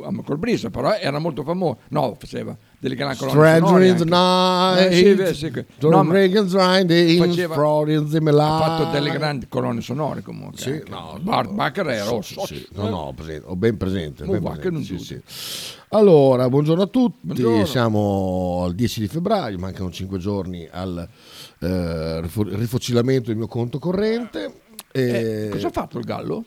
I'm Corbrisa, però era molto famoso. No, faceva delle gran colonne sonore in the night, John Reagan's Riding, Fraud in the Melody. Ha fatto delle grandi colonne sonore comunque. Sì, anche. No, Burt Bacharach era rosso. Sì, no, no, ho ben presente. Ben presente. Non sì, sì. Allora, buongiorno a tutti. Buongiorno. Siamo al 10 di febbraio, mancano 5 giorni al rifocilamento del mio conto corrente. Cosa ha fatto il Gallo?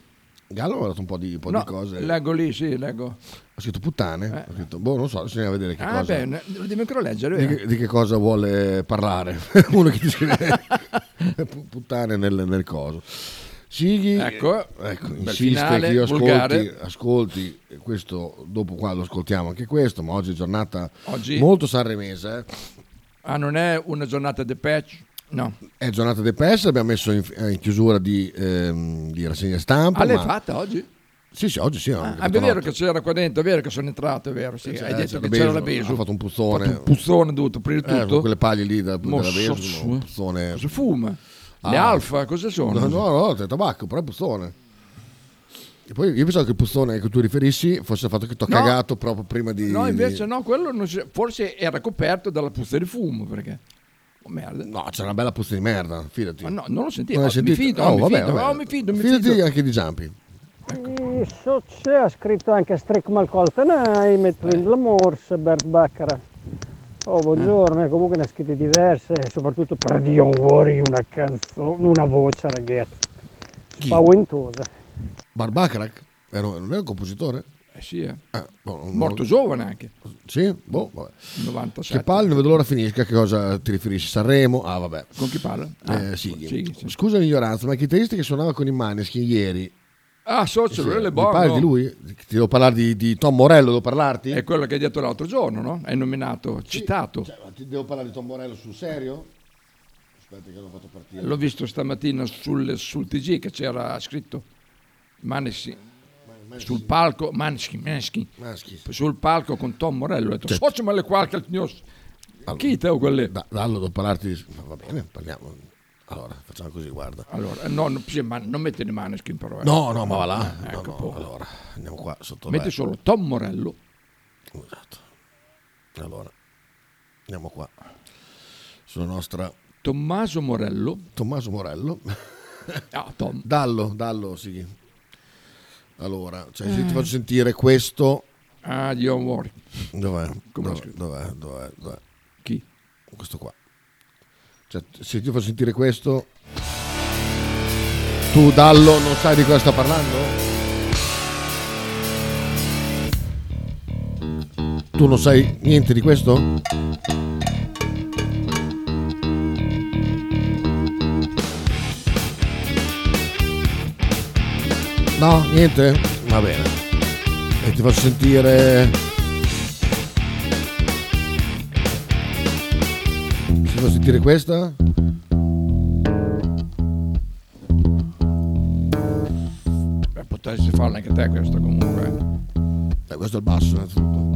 Gallo mi ha dato un po' di cose. Leggo lì, sì, leggo. Ho scritto puttane, ho scritto, boh, non so, bisogna vedere che cosa. Beh, lo devi ancora leggere, di che cosa vuole parlare. Uno che ti scrive puttane nel coso. Sighi, ecco insiste finale, che io ascolti questo, dopo qua lo ascoltiamo anche questo, ma oggi è giornata molto sanremese. Ah, non è una giornata Depeche? No, è giornata Depeche, l'abbiamo messo in chiusura di rassegna stampa. Ah, l'hai fatta oggi? Sì, oggi sì. È vero che c'era qua dentro, è vero che sono entrato, è vero, sì. Hai detto che c'era la Besu. Ho fatto un puzzone. Dovuto aprire tutto. Con quelle paglie lì della Besu, un puzzone. Si fuma. Le Alfa, cosa sono? No, è tabacco, però è puzzone. E poi io pensavo che il puzzone che tu riferissi fosse il fatto che ti ho cagato proprio prima di... No, invece no, quello non si... forse era coperto dalla puzza di fumo, perché... Merda. No, c'è una bella puzza di merda, fidati. Ma no, non lo sentivo. Non mi fido, mi fido. Fidati anche di Giampi. Ecco. Ha scritto anche Strick Malcoltenai, Metwin Lamors, Burt Bacharach. Oh, buongiorno, comunque ne ha scritte diverse, soprattutto per John Warwick, una canzone, una voce, ragazzi. Spaventosa. Burt Bacharach? Non era un compositore? Sì, morto giovane anche. Sì, boh, vabbè. 97. Che parli, non vedo l'ora finisca. Che cosa ti riferisci? Sanremo? Ah, vabbè. Con chi parla? Sì. Scusa l'ignoranza, ma il chitarrista che suonava con i Maneskin ieri. Ah, socio, lui è buono. Parli di lui? Ti devo parlare di Tom Morello, devo parlarti? È quello che hai detto l'altro giorno, no? È nominato, sì, citato. Cioè, ma ti devo parlare di Tom Morello sul serio? Aspetta che l'ho fatto partire. L'ho visto stamattina sul TG che c'era scritto Maneskin. Sul palco Maneskin. Sul palco con Tom Morello ho detto socio, ma le qualche chi te o quelle dallo devo parlarti di... va bene, parliamo allora, facciamo così, guarda, allora non metti le Maneskin però no ma va là ecco, allora andiamo qua sotto, metti solo Tom Morello, esatto, allora andiamo qua sulla nostra Tommaso Morello Tom Dallo sì. Allora, cioè, se ti faccio sentire questo. Ah, John Warwick. Dov'è? Chi? Questo qua. Cioè, se ti faccio sentire questo. Tu, Dallo, non sai di cosa sta parlando? Tu non sai niente di questo? No, niente? Va bene. E ti faccio sentire... Ti faccio sentire questa? Potresti farla anche te questa comunque. Questo è il basso innanzitutto.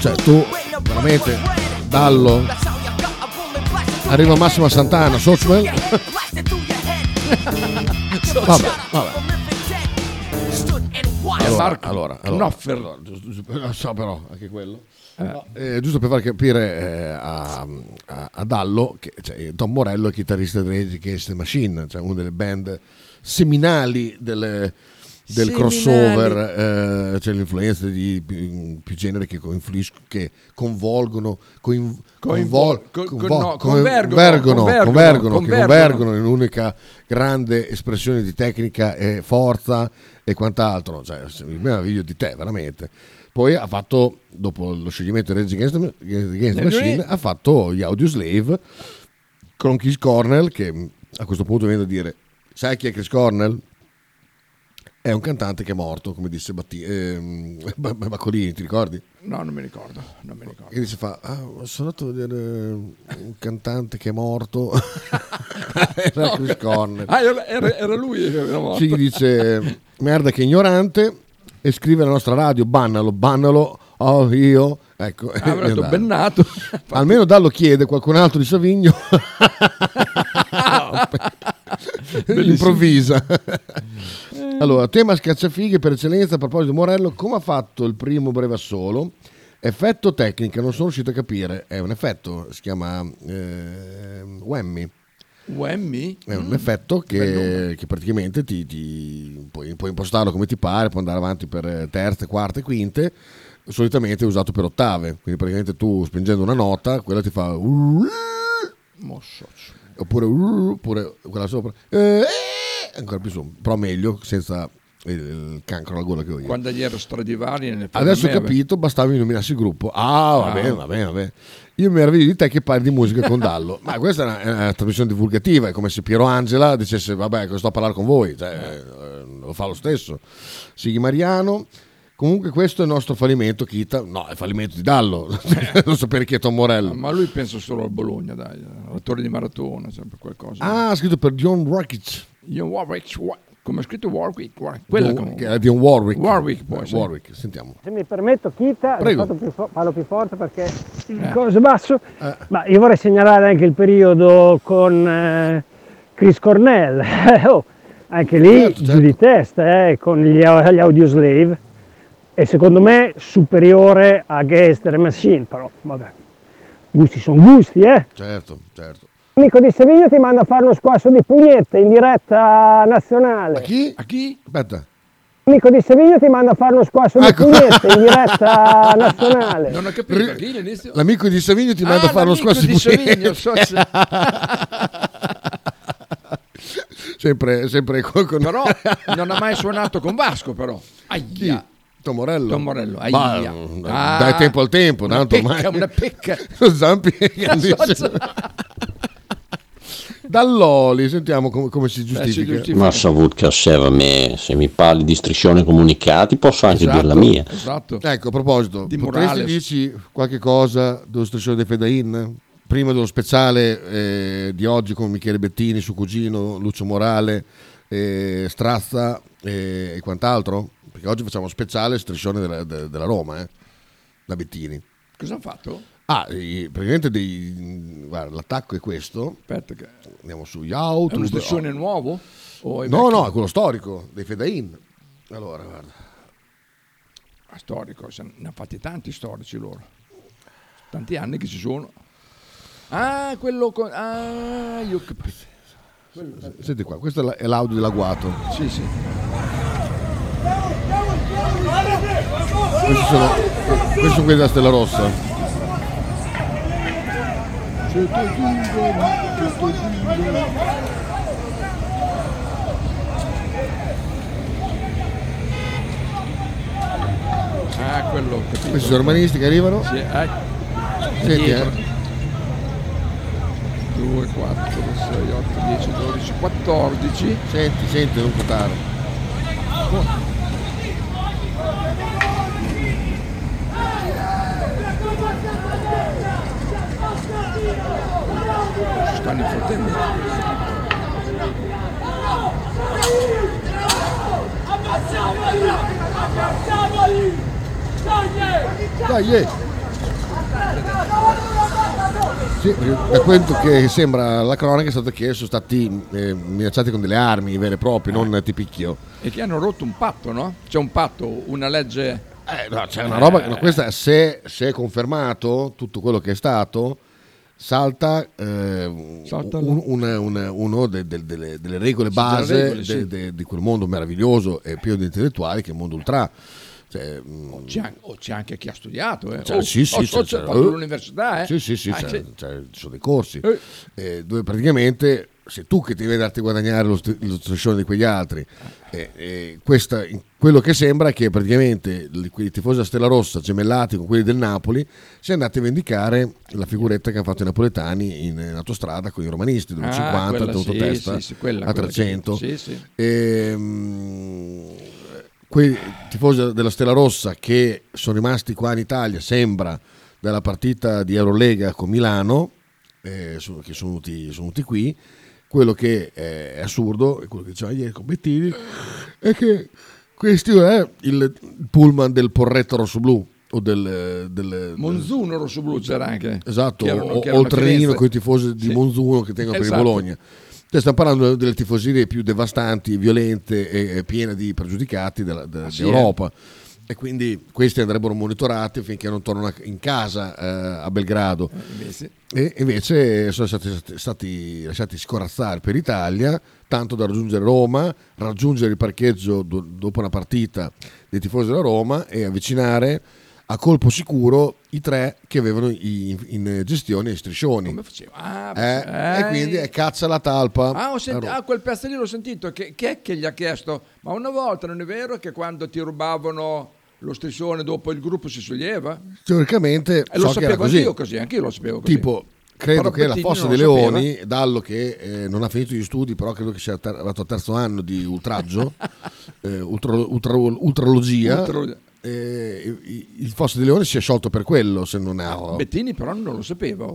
Cioè tu veramente Dallo arriva Massimo Santana, Sochman. Vabbè. Allora. Non so però anche quello. Giusto per far capire a Dallo che cioè, Tom Morello è chitarrista di Rage Against The Machine, cioè una delle band seminali del crossover, c'è l'influenza di più generi che convergono in un'unica grande espressione di tecnica e forza e quant'altro. Cioè, mi meraviglio di te veramente. Poi ha fatto, dopo lo scioglimento di Rage Against the Machine, ha fatto gli Audioslave con Chris Cornell, che a questo punto viene da dire, sai chi è Chris Cornell? È un cantante che è morto, come disse Baccolini, ti ricordi? No, non mi ricordo. E dice, sono andato a vedere un cantante che è morto. Era Chris Cornell. Era lui che era morto. Sì, gli dice, merda che ignorante, e scrive alla nostra radio, bannalo, oh io, ecco, avrà bennato. Almeno Dallo chiede, qualcun altro di Savigno improvvisa. Allora, tema scacciafighe per eccellenza. A proposito di Morello, come ha fatto il primo breve assolo? Effetto tecnica, non sono riuscito a capire. È un effetto, si chiama whammy. Whammy? È un effetto che praticamente ti puoi impostarlo come ti pare, puoi andare avanti per terze, quarte, quinte. Solitamente è usato per ottave, quindi praticamente tu spingendo una nota, quella ti fa oppure quella sopra ancora più su, però meglio, senza il cancro alla gola che ho io. Quando gli ero Stradivari adesso ho capito, bastava illuminarsi il gruppo. Va bene. Io mi meraviglio di te che parli di musica con Dallo. Ma questa è una trasmissione divulgativa, è come se Piero Angela dicesse vabbè, sto a parlare con voi, cioè, lo fa lo stesso Sighi Mariano. Comunque questo è il nostro fallimento, Chita. No, è fallimento di Dallo. Non so perché Tom Morello. Ma lui pensa solo al Bologna, dai, alla Torre di Maratona, sempre qualcosa. Ah, scritto per John Warwick. Come ha scritto Warwick. Quella è di un Warwick poi. Warwick, sentiamo. Se mi permetto, Chita, parlo più forte perché il coso è basso. Ma io vorrei segnalare anche il periodo con Chris Cornell. Anche lì certo. Giù di testa, con gli Audioslave. E secondo me superiore a Against the Machine, però vabbè, gusti sono gusti, Certo. Amico di Sevilla ti manda a fare uno squasso di pugnette in diretta nazionale. A chi? Aspetta. Amico di Sevilla ti manda a fare uno squasso di pugnette in diretta nazionale. Non ho capito. L'amico di Sevilla ti manda a fare uno squasso di pugnette. Sempre con... Però non ha mai suonato con Vasco, però. Ahia. Tom Morello. Dai tempo al tempo, una tanto pecca, ormai. Una pecca. Lo Zampi Dall'Oli, sentiamo come si giustifica. Ma Savutka, se mi parli di striscione comunicati, posso anche dire la mia. Esatto. Ecco, a proposito, di potresti dirci qualche cosa dello striscione dei Fedain? Prima dello speciale di oggi con Michele Bettini, suo cugino, Lucio Morale, Strazza e quant'altro? Perché oggi facciamo speciale striscione della Roma, da Bettini. Cosa hanno fatto? Praticamente guarda, l'attacco è questo. Aspetta che... Andiamo su YouTube. È uno striscione nuovo? No, è quello storico, dei Fedain. Allora, guarda. Storico, ne ha fatti tanti storici loro. Tanti anni che ci sono. Quello con... io capisco. Senti qua, questo è l'audio dell'agguato. Sì. Questo è quello della Stella Rossa. Quello. Capito. Questi sono romanisti che arrivano. Sì, senti, 2, 4, 6, 8, 10, 12, 14. Senti, non contare. Stanno infottendo. Dai. Sì, da quello che sembra la cronaca è stato che sono stati minacciati con delle armi vere e proprie, non ti picchio. E che hanno rotto un patto, no? C'è un patto, una legge. C'è una roba che questa, se è confermato tutto quello che è stato, salta uno delle regole base di quel mondo meraviglioso e pieno di intellettuali che è il mondo ultra. Cioè, c'è anche chi ha studiato, c'è l'università, ci sono dei corsi dove praticamente se tu che ti devi darti a guadagnare lo striscione di quegli altri, quello che sembra è che praticamente i tifosi della Stella Rossa gemellati con quelli del Napoli siano andati a vendicare la figuretta che hanno fatto i napoletani in autostrada con i romanisti, dove 50 ha tenuto testa a 300. Quei tifosi della Stella Rossa che sono rimasti qua in Italia, sembra, dalla partita di Eurolega con Milano, che sono venuti qui. Quello che è assurdo, quello che diceva ieri con Bettini, è che questo è il pullman del Porretto Rosso Blu, o delle Monzuno rosso blu c'era anche, esatto, o il trenino con i tifosi di Monzuno che tengono per il Bologna. Cioè, stiamo parlando delle tifoserie più devastanti, violente e piene di pregiudicati dell'Europa. E quindi questi andrebbero monitorati finché non tornano in casa a Belgrado. E invece sono stati lasciati scorazzare per l'Italia, tanto da raggiungere Roma, raggiungere il parcheggio dopo una partita dei tifosi della Roma e avvicinare a colpo sicuro i tre che avevano in gestione i striscioni. Come faceva? E quindi caccia la talpa. Quel pezzo lì l'ho sentito. Che è che gli ha chiesto? Ma una volta non è vero che quando ti rubavano lo striscione dopo il gruppo si solleva? Teoricamente lo sapevo anche io lo sapevo così. Tipo, credo che la Fossa dei Leoni, Dallo che non ha finito gli studi, però credo che sia arrivato al terzo anno di ultraggio, ultralogia. Il Fossa dei Leoni si è sciolto per quello, se non erro. Bettini però non lo sapeva.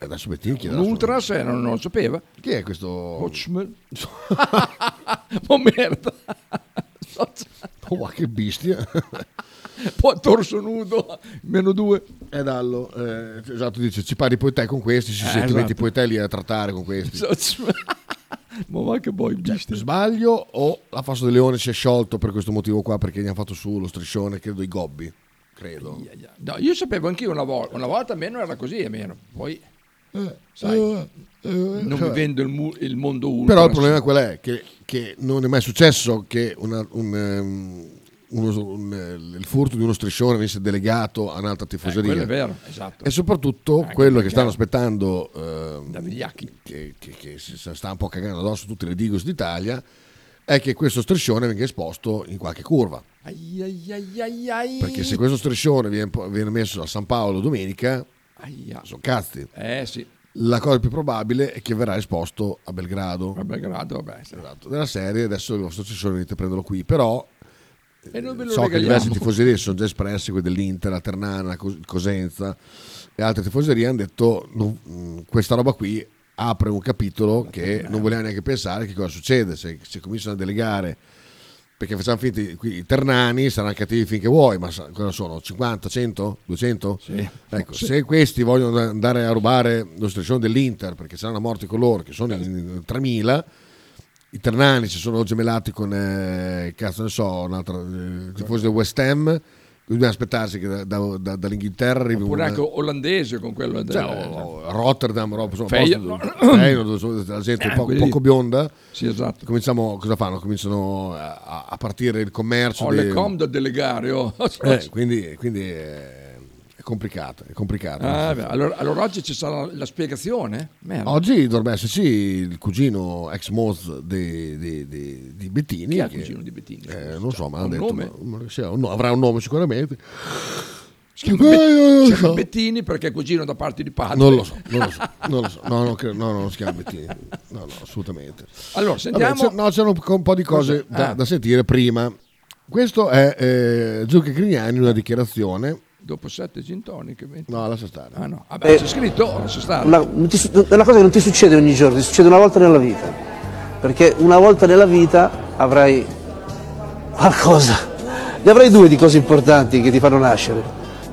Adesso Bettini chiede l'ultra, se non lo sapeva. Chi è questo? Merda. Che bestia. Poi torso nudo -2 è Dallo. Esatto, dice ci parli poi te con questi, ci senti esatto. Poi te lì a trattare con questi. Ma che boy, sbaglio o la Fossa dei Leoni si è sciolto per questo motivo qua, perché gli hanno fatto su lo striscione, credo i gobbi, credo. No, io sapevo anch'io una volta almeno era così, almeno poi non vivendo il mondo ultra. Però il problema qual è? Che non è mai successo che il furto di uno striscione venisse delegato a un'altra tifoseria. Quello è vero, esatto. E soprattutto anche quello che stanno aspettando da vigliacchi, che si sta un po' cagando addosso tutte le digos d'Italia, è che questo striscione venga esposto in qualche curva. Perché se questo striscione viene messo a San Paolo domenica, sono cazzi. Sì. La cosa più probabile è che verrà esposto a Belgrado. A Belgrado, vabbè. Esatto. Nella serie adesso il vostro striscione venite a prenderlo qui, però e non ve lo regaliamo. Che diverse tifoserie sono già espresse, quelle dell'Inter, la Ternana, Cosenza e altre tifoserie hanno detto questa roba qui apre un capitolo che non vogliamo neanche pensare che cosa succede se cominciano a delegare, perché facciamo finta i ternani saranno cattivi finché vuoi, ma cosa sono? 50, 100, 200? Sì. Ecco, sì. Se questi vogliono andare a rubare lo striscione dell'Inter perché saranno morti coloro che sono in 3000, i ternani si sono gemellati con tifosi del West Ham, dobbiamo aspettarsi che dall'Inghilterra arrivi oppure anche olandese con quello Rotterdam, la gente poco bionda, sì, esatto. Cominciano a partire il commercio le com da delegare quindi È complicato. Allora oggi ci sarà la spiegazione? Merda. Oggi dovrebbe esserci il cugino ex Moz di Bettini. Chi è il cugino di Bettini? Non so, ma ha detto avrà un nome sicuramente. Si chiama Bettini perché è cugino da parte di padre. Non lo so. No, non si chiama Bettini. No, assolutamente. Allora, sentiamo. Vabbè, c'erano un po' di cose da sentire prima. Questo è Zucca Grignani, una dichiarazione. Dopo 7 gin tonic, 20. No, lascia stare. Ah no, vabbè, c'è scritto, lascia stare. Una cosa che non ti succede ogni giorno, ti succede una volta nella vita. Perché una volta nella vita avrai qualcosa. Ne avrai due di cose importanti che ti fanno nascere.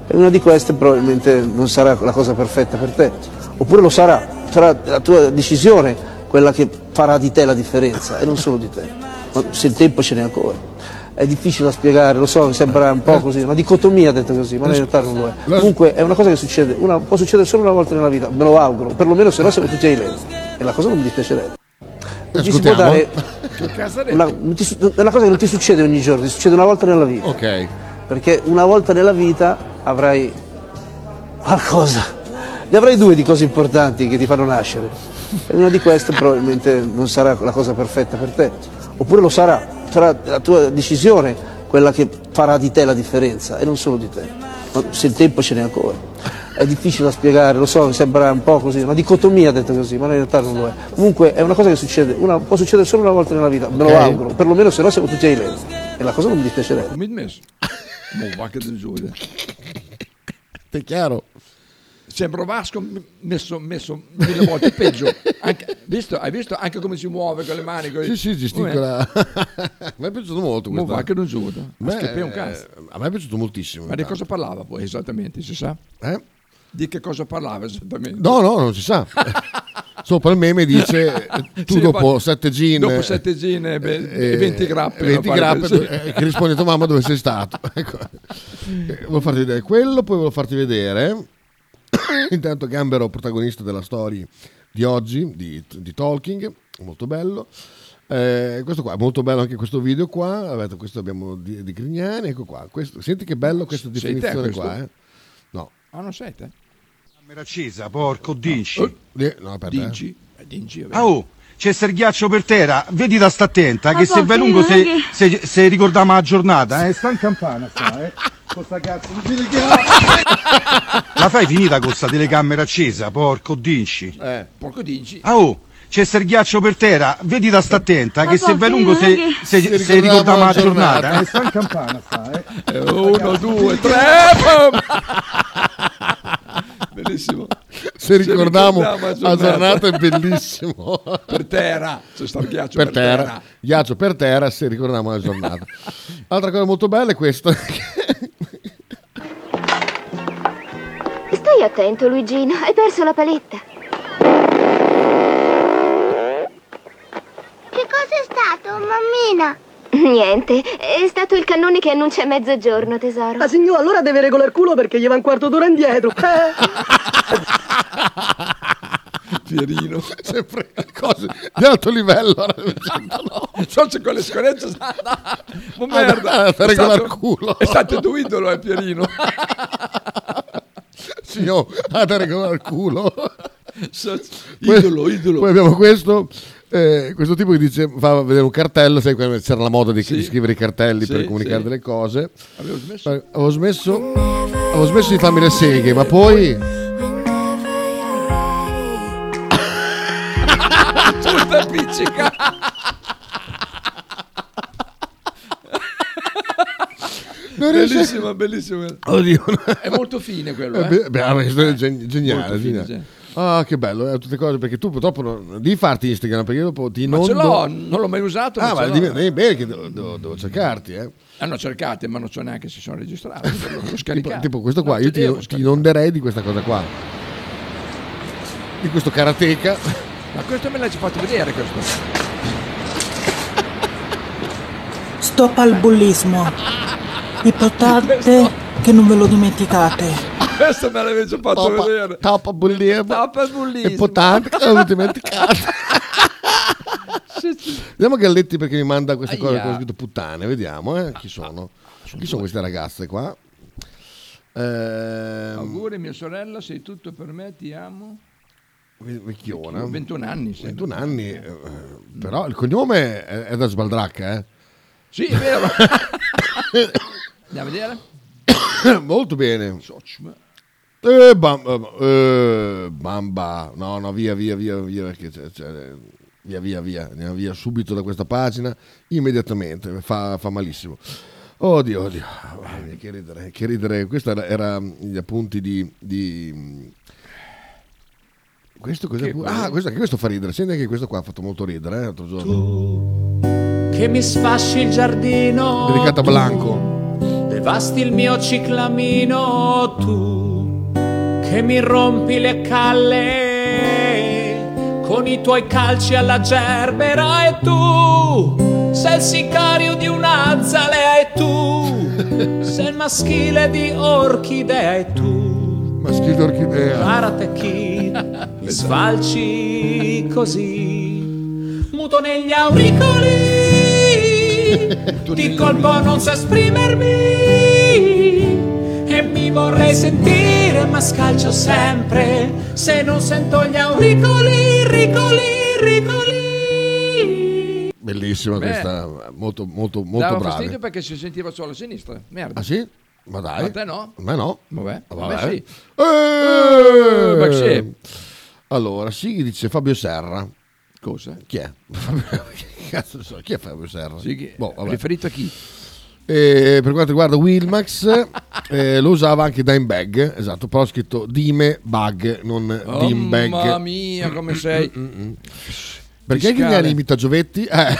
E una di queste probabilmente non sarà la cosa perfetta per te. Oppure lo sarà la tua decisione quella che farà di te la differenza, e non solo di te. Ma se il tempo ce n'è ancora. È difficile da spiegare, lo so, sembra un po' così, una dicotomia detto così, ma in realtà non lo è. Comunque è una cosa che succede, può succedere solo una volta nella vita, me lo auguro, perlomeno se no siamo tutti ai lenti. E la cosa non mi dispiacerebbe. È una cosa che non ti succede ogni giorno, ti succede una volta nella vita. Ok. Perché una volta nella vita avrai qualcosa. Ne avrai due di cose importanti che ti fanno nascere. E una di queste probabilmente non sarà la cosa perfetta per te. Oppure lo sarà la tua decisione quella che farà di te la differenza, e non solo di te. Ma se il tempo ce n'è ancora. È difficile da spiegare, lo so, sembra un po' così, una dicotomia detto così, ma in realtà non lo è. Comunque è una cosa che succede, può succedere solo una volta nella vita, me lo auguro, perlomeno se no siamo tutti ai lenti. E la cosa non mi dispiacerebbe. È chiaro? sembro Vasco messo mille volte peggio. Anche, hai visto anche come si muove con le mani? Con sì, gesticola. Mi è piaciuto molto questo. Ma anche non giuda. A me è piaciuto moltissimo. Ma di cosa parlava poi esattamente, si sa? Di che cosa parlava esattamente? No, non si sa. Sopra il meme dice tu sì, dopo 7 gin. Dopo 7 gin e 20 grappe. 20 grappe che risponde a tua mamma dove sei stato. Ecco. Volevo farti vedere quello, poi volevo farti vedere intanto Gambero, protagonista della storia di oggi, di Talking, molto bello. Questo qua, molto bello anche questo video qua. Avete, questo abbiamo di Grignani, ecco qua. Questo, senti che bello questa definizione questo? Qua. No. Ah, non sei te? Meracesa, porco, dinci. No, per dinci. Dinci oh, c'è il ghiaccio per terra, vedi da sta attenta, che se vai lungo se ricordiamo la giornata, sta in campana sta, con sta cazzo di telecamera. La fai finita con sta telecamera accesa, porco dinci. Porco dinci. Oh, c'è il ghiaccio per terra, vedi da sta attenta, che se vai lungo se ricordiamo la giornata, sta in campana sta, Uno, due, tre. Bellissimo. Se ricordiamo la giornata è bellissimo. Per terra, c'è stato ghiaccio per terra. Ghiaccio per terra, se ricordiamo la giornata. Altra cosa molto bella è questa. Stai attento, Luigino, hai perso la paletta. Che cosa è stato, mammina? Niente, è stato il cannone che annuncia mezzogiorno, tesoro. La signora allora deve regolare il culo perché gli va un quarto d'ora indietro. Pierino, sempre cose di alto livello. Non c'è con le scoregge. Ma merda, regolare il culo. È stato il tuo idolo, Pierino. Signor, ha da regolare il culo. Idolo. Poi abbiamo questo. Questo tipo che dice fa vedere un cartello, sai, c'era la moda di scrivere i cartelli per comunicare delle cose. Avevo smesso di farmi le seghe, ma poi tutta appiccica. Bellissima. Oddio. È molto fine quello. Geniale. Ah, che bello, tutte cose, perché tu purtroppo non devi farti Instagram, perché dopo ti non. Ma ce l'ho, non l'ho mai usato. Ah, ma è bene che devo cercarti, Hanno cercate, ma non so neanche se sono registrati. L'ho scaricato. Tipo questo qua, io ti inonderei di questa cosa qua. Di questo karateka. Ma questo me l'hai fatto vedere questo. Stop al bullismo. Importante che non ve lo dimenticate. Questo me l'avevi già fatto vedere. Tappa bullismo. Importante che non dimenticato. Vediamo Galletti perché mi manda queste cose con scritto puttane. Vediamo chi sono queste ragazze qua. Auguri mia sorella, sei tutto per me, ti amo. Vecchiona. 21 anni. Però il cognome è da sbaldracca, Sì, è vero. Andiamo a vedere. Molto bene. Bamba. No, via. Perché via. Andiamo via subito da questa pagina. Immediatamente. Fa malissimo. Oddio. Che ridere. Questo era gli appunti di... Questo cos'è? Questo fa ridere. Senti anche questo qua ha fatto molto ridere, l'altro giorno. Tu che mi sfasci il giardino. Dedicata a Blanco. Devasti il mio ciclamino, tu che mi rompi le calle con i tuoi calci alla gerbera, e tu sei il sicario di un'azzalea, e tu sei il maschile di orchidea, e tu maschile orchidea karateki mi sfalci così muto negli auricoli. Di colpo non so esprimermi e mi vorrei sentire, ma scalcio sempre se non sento gli auricoli. Bellissima. Beh, questa, molto brava. Dava fastidio perché si sentiva solo a sinistra. Merda. Ah sì? Ma dai. A te no? A me no. Vabbè. Sì. Sì. Allora, Sighi dice Fabio Serra. Cosa? Chi è? Che cazzo so? Chi è Fabio Serra? Sì, boh, riferito a chi? Per quanto riguarda Wilmax, lo usava anche Dimebag, esatto, però ho scritto Dime Bag, non oh Dimebag. Mamma mia, come sei? Perché Grignani imita Giovetti? È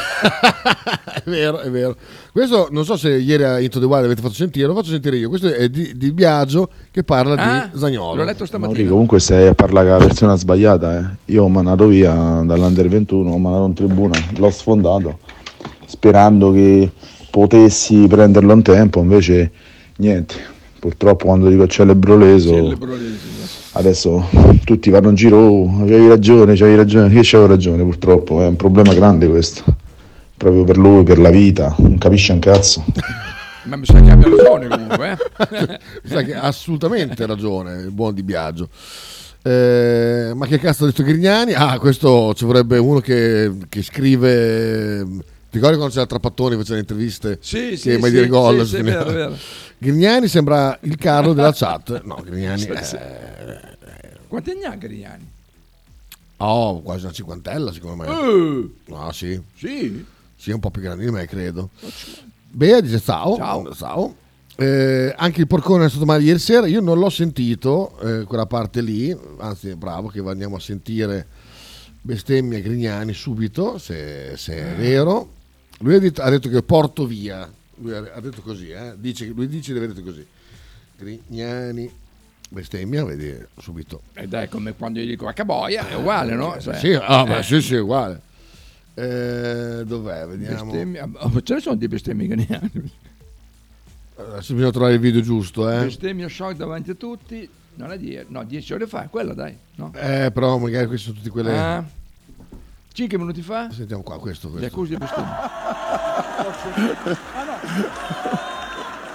vero, è vero. Questo non so se ieri a Into the Wild avete fatto sentire, lo faccio sentire io. Questo è di Biagio che parla di Zaniolo. L'ho letto stamattina. Mauri, comunque se parla che la versione sbagliata, eh. Io ho mandato via dall'Under 21, ho mandato in tribuna, l'ho sfondato sperando che potessi prenderlo in tempo, invece niente, purtroppo quando dico celebroleso. Adesso tutti vanno in giro, c'hai ragione, io c'avevo ragione, purtroppo è un problema grande questo, proprio per lui, per la vita, non capisce un cazzo. Ma mi sa che abbia ragione comunque, eh? Mi sa che ha assolutamente ragione il buon Di Biagio. Ma che cazzo ha detto Grignani? Ah, questo ci vorrebbe uno che scrive... Ti ricordi quando c'era Trapattoni, faceva le interviste? Sì, mai dire gol. Sì, vero. Grignani sembra il Carlo della chat. No, Grignani... Quanti anni ha Grignani? Oh, quasi una cinquantella, secondo me. No, sì. Sì, è un po' più grande di me, credo. Bea dice ciao. Anche il porcone è stato male ieri sera. Io non l'ho sentito, quella parte lì. Anzi, bravo, che andiamo a sentire bestemmia Grignani subito, se è vero. Lui ha detto che porto via. Lui ha detto così, Lui dice di aver detto così. Grignani, bestemmia, vedi subito. Ed è come quando io dico a Caboia, è uguale, no? Sì, è uguale. Dov'è? Vediamo. Bestemmia. Ce ne sono di bestemmie grignani. Adesso bisogna trovare il video giusto, eh. Bestemmia shock davanti a tutti. Non è 10 ore fa, quella dai. No? Però magari queste sono tutte quelle. 5 minuti fa? Sentiamo qua, questo. Le accuse di bestemmia.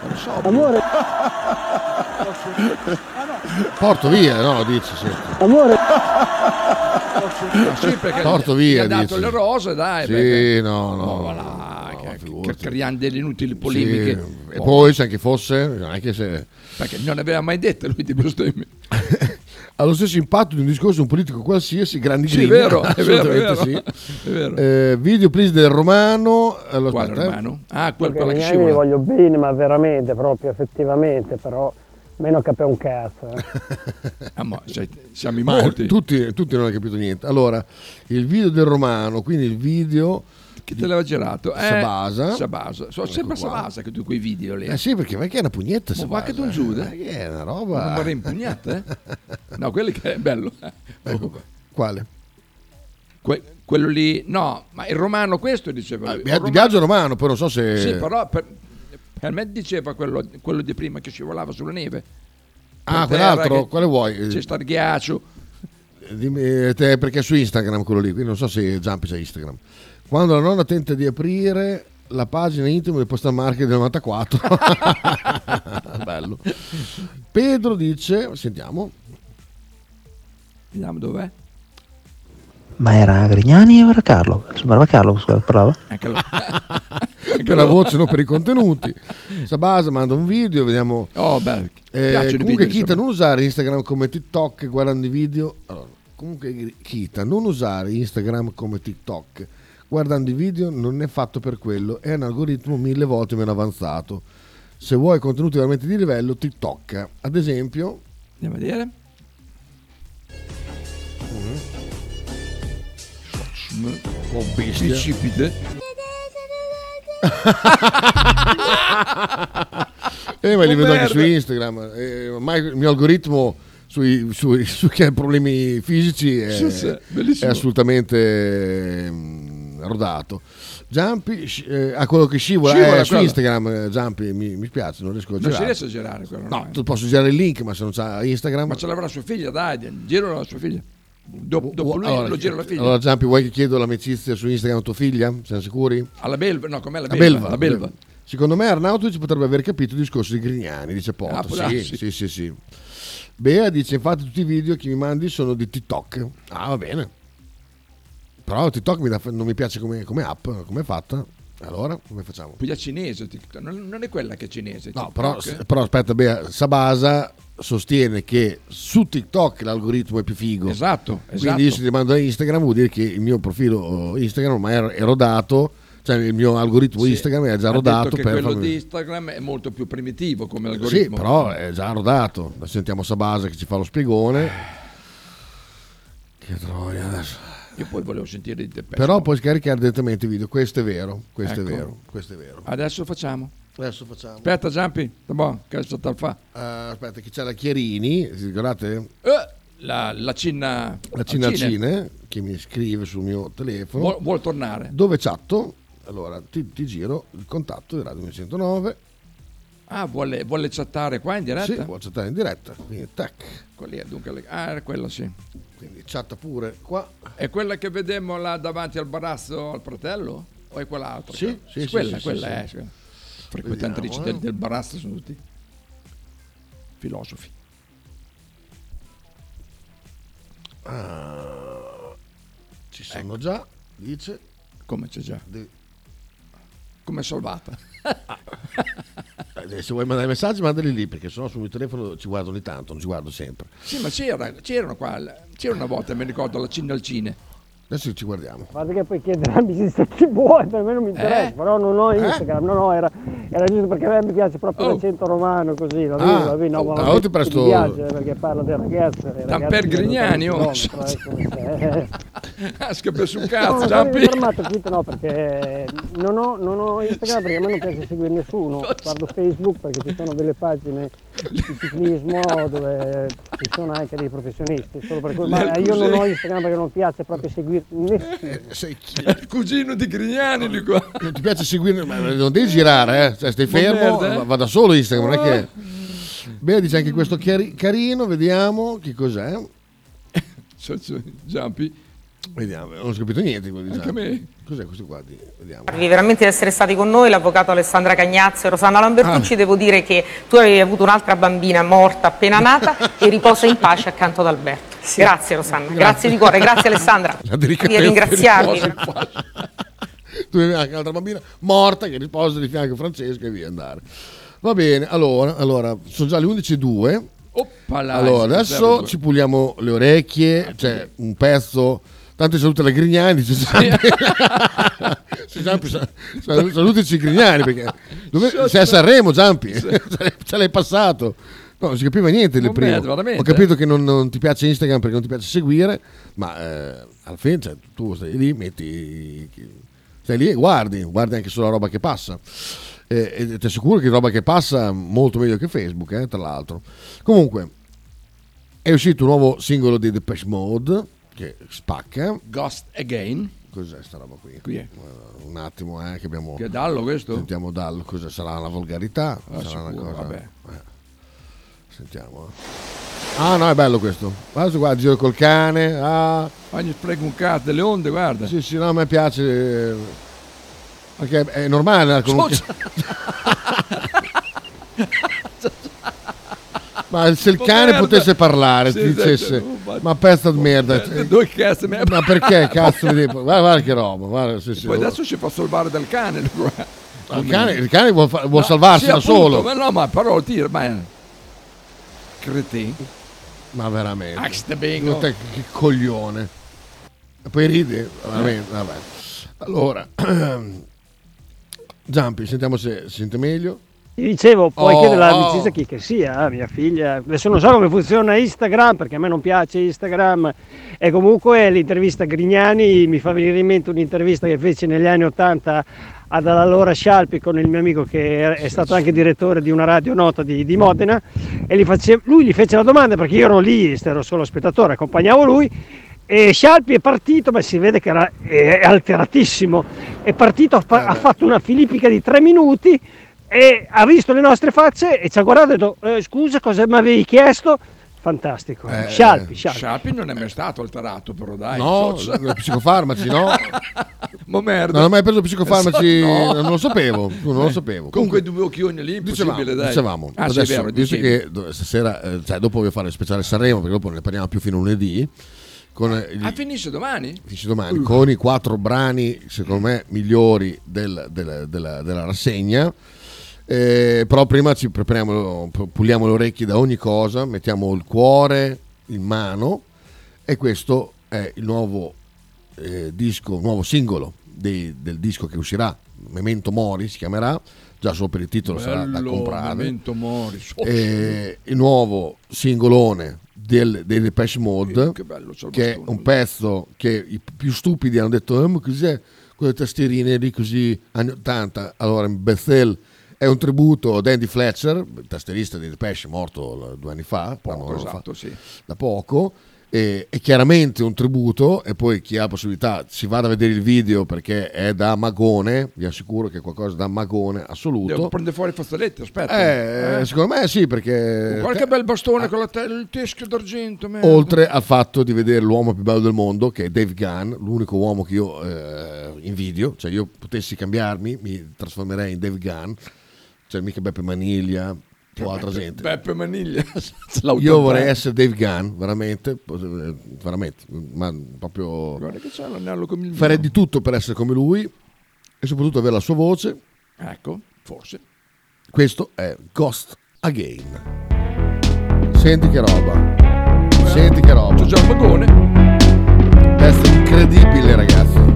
Non so. Amore. Porto via, no? Dici, senti. Amore. Sì, perché porto via, ha dato le rose, dai. Sì, perché... no, creano delle inutili polemiche. Sì. E poi se anche fosse, anche se... Perché non aveva mai detto lui di bestemmie. Ha lo stesso impatto di un discorso un politico qualsiasi, grandi griglia. È vero. Video please del Romano. Quale Romano? Quella che scivola. Io voglio bene, ma veramente, proprio, effettivamente, però... Meno che per un cazzo. Ma siamo in molti. Tutti non hanno capito niente. Allora, il video del Romano, quindi il video... Chi te l'aveva girato? Sabasa. Sono sempre qua. Sabasa che tu quei video lì. Sì, perché vai che è una pugnetta Sabasa. Ma va che tu giuda. È una roba... Non vorrei impugnata, eh? No, quello che è bello. Ecco qua. Quale? Quello lì... No, ma il Romano questo diceva... Di Biagio Romano, poi non so se... Sì, però... Per me diceva quello di prima che scivolava sulla neve. Quell'altro? Quale vuoi? C'è sta il ghiaccio. Dimmi, te, perché è su Instagram quello lì, quindi non so se Giampi c'è Instagram. Quando la nonna tenta di aprire la pagina intima del postamarche del 94. Bello. Pedro dice, sentiamo. Vediamo dov'è. Ma era Grignani o era Carlo? Sembrava Carlo, scusate, parlava. Per la voce, non per i contenuti. Sabasa manda un video, vediamo. Comunque Kita, non usare Instagram come TikTok guardando i video. Allora, comunque Kita, non usare Instagram come TikTok guardando i video non è fatto per quello. È un algoritmo 1000 volte meno avanzato. Se vuoi contenuti veramente di livello, TikTok. Ad esempio... Andiamo a vedere. Ma li vedo anche su Instagram. Ormai il mio algoritmo su chi ha problemi fisici è assolutamente rodato. Giampi a quello che scivola su Instagram. Giampi mi spiace, non riesco a girare. Non si riesce a girare quello. No, tu posso girare il link, ma se non c'ha Instagram. Ma ce l'avrà sua figlia, dai, giro la sua figlia. Dopo lui allora, lo gira la figlia. Allora Giampi, vuoi che chiedo l'amicizia su Instagram a tua figlia? Siamo sicuri? Alla Belva, no, com'è la Belva. Secondo me Arnautovic potrebbe aver capito il discorso di Grignani, dice Porto. Sì. Bea dice, infatti tutti i video che mi mandi sono di TikTok. Va bene. Però TikTok non mi piace come app, come è fatta. Allora, come facciamo? Quella cinese, TikTok. Non è quella che è cinese. TikTok. No, però aspetta, Bea, Sabasa sostiene che su TikTok l'algoritmo è più figo. Esatto. Quindi io se ti mando a Instagram vuol dire che il mio profilo Instagram ormai è rodato cioè il mio algoritmo sì, Instagram è già rodato. Che per quello di Instagram è molto più primitivo come algoritmo. Sì, però è già rodato. Sentiamo Sabasa che ci fa lo spiegone. Che troia adesso. Io poi volevo sentire di Depeche. Però puoi scaricare direttamente i video, questo è vero, questo ecco. È vero, questo è vero. Adesso facciamo. Adesso facciamo. Aspetta Giampi, aspetta che c'è la Chiarini, ricordate? La Cina che mi scrive sul mio telefono. Vuol tornare. Dove chatto? Allora ti giro il contatto di Radio 909. Ah, vuole chattare qua in diretta? Sì, vuole chattare in diretta. Quindi tac. Quella è dunque. Ah, era quella sì. Quindi chatta pure qua. È quella che vedemmo là davanti al barazzo al fratello? O è quell'altra? Sì, sì, sì, quella, sì, quella sì, è. Sì. Frequentatrici del barazzo sono tutti filosofi. Ah, ci sono ecco. Già dice come c'è già come è salvata se vuoi mandare messaggi mandali lì perché sennò sul mio telefono ci guardo ogni tanto, non ci guardo sempre. Sì, ma c'era una volta mi ricordo la Cina al Cine. Adesso ci guardiamo. Guarda che poi chiederanno se sei chi vuoi, per me non mi interessa, però non ho Instagram, no, era giusto perché a me mi piace proprio l'accento romano così, mi piace perché parla delle ragazze. Per Grignani o? Scappa su un cazzo, Giampi. No, perché non ho Instagram perché a me non piace seguire nessuno, guardo Facebook perché ci sono delle pagine di ciclismo dove ci sono anche dei professionisti, solo per cui ma io non ho Instagram perché non piace proprio seguire. Sei il cugino di Grignani lì qua. Non ti piace seguire, ma non devi girare, cioè, stai fermo, merda, va da solo Instagram, non è che. Beh, dice anche questo carino, vediamo che cos'è. Giampi. Vediamo, non ho capito niente. Cos'è questo qua? Vediamo. Arrivi veramente ad essere stati con noi l'avvocato Alessandra Cagnazzo e Rosanna Lambertucci. Devo dire che tu avevi avuto un'altra bambina morta appena nata e riposa in pace accanto ad Alberto. Sì. Grazie Rosanna, grazie di cuore, grazie Alessandra. Devi ringraziarvi. Tu avevi anche un'altra bambina morta che riposa di fianco a Francesca e via andare. Va bene, allora sono già le 11:02. Allora adesso ci puliamo le orecchie, cioè un pezzo. Tanti saluti alla Grignani, sì. Salutici Grignani perché sei a Sanremo Giampi, ce l'hai passato. No, non si capiva niente le prime. Ho capito che non ti piace Instagram perché non ti piace seguire, ma alla fine cioè, tu stai lì, stai lì e guardi anche solo la roba che passa. E ti assicuro che roba che passa molto meglio che Facebook, tra l'altro. Comunque, è uscito un nuovo singolo di Depeche Mode, che spacca. Ghost Again. Cos'è sta roba qui? È. Un attimo che abbiamo. Che dallo questo? Sentiamo dallo. Cos'è? Sarà una volgarità? Sarà sicuro, una cosa. Vabbè. Sentiamo. Ah no, è bello questo. Guarda guarda, giro col cane. Ah. Ogni spreco un cazzo delle onde, guarda. Sì, no, a me piace. Perché è normale comunque. Ma se il cane potesse parlare, ti dicesse ma pezza di merda, ma perché cazzo guarda che roba, guarda, sì, poi adesso ci fa salvare dal cane, il cane vuol salvarsi da solo, ma no, ma però tira, ma creti, ma veramente che coglione, poi ride veramente. Vabbè. Allora Giampi, sentiamo se sente meglio. Dicevo, puoi chiedere all'amicizia chi che sia, mia figlia. Adesso non so come funziona Instagram perché a me non piace Instagram, e comunque l'intervista Grignani mi fa venire in mente un'intervista che fece negli anni 80 ad allora Scialpi con il mio amico che è stato anche direttore di una radio nota di Modena, e lui gli fece la domanda perché io ero lì, ero solo spettatore, accompagnavo lui. E Scialpi è partito, ma si vede che è alteratissimo, è partito, ha fatto una filippica di 3 minuti e ha visto le nostre facce e ci ha guardato e ha detto scusa, cosa mi avevi chiesto? Fantastico. Scialpi non è mai stato alterato, però dai. No, psicofarmaci, no? Ma merda. Non ho mai preso psicofarmaci, no. Non lo sapevo, Con quei due occhioni lì, impossibile, dai. Dicevamo, adesso, sì, è vero, visto che stasera, cioè dopo voglio fare il speciale Sanremo, perché dopo ne parliamo più fino a lunedì. Finisce domani? Finisce domani, con i 4 brani, secondo me, migliori della rassegna. Però prima ci prepariamo, puliamo le orecchie da ogni cosa, mettiamo il cuore in mano, e questo è il nuovo disco, il nuovo singolo del disco che uscirà, Memento Mori si chiamerà, già solo per il titolo sarà da comprare. Memento Mori, il nuovo singolone dei Depeche Mode, che è un pezzo che i più stupidi hanno detto cos'è quelle tastierine lì così anni 80. Allora Bethel è un tributo ad Andy Fletcher, tastierista di Depeche, morto 2 anni fa, da poco. È chiaramente un tributo, e poi chi ha la possibilità si vada a vedere il video, perché è da magone, vi assicuro che è qualcosa da magone assoluto. Devo prendere fuori i fazzoletti, aspetta. Secondo me sì, perché qualche bel bastone con il teschio d'argento, merda. Oltre al fatto di vedere l'uomo più bello del mondo, che è Dave Gahan, l'unico uomo che io invidio, cioè io potessi cambiarmi mi trasformerei in Dave Gahan, cioè mica Beppe Maniglia o altra gente. Beppe Maniglia. Io vorrei essere Dave Gahan, veramente, ma proprio. Guarda che c'è l'anello come il mio. Farei di tutto per essere come lui e soprattutto avere la sua voce. Ecco, forse. Questo è Ghost Again. Senti che roba. Senti che roba. C'è già il vagone. Pezzo incredibile, ragazzi.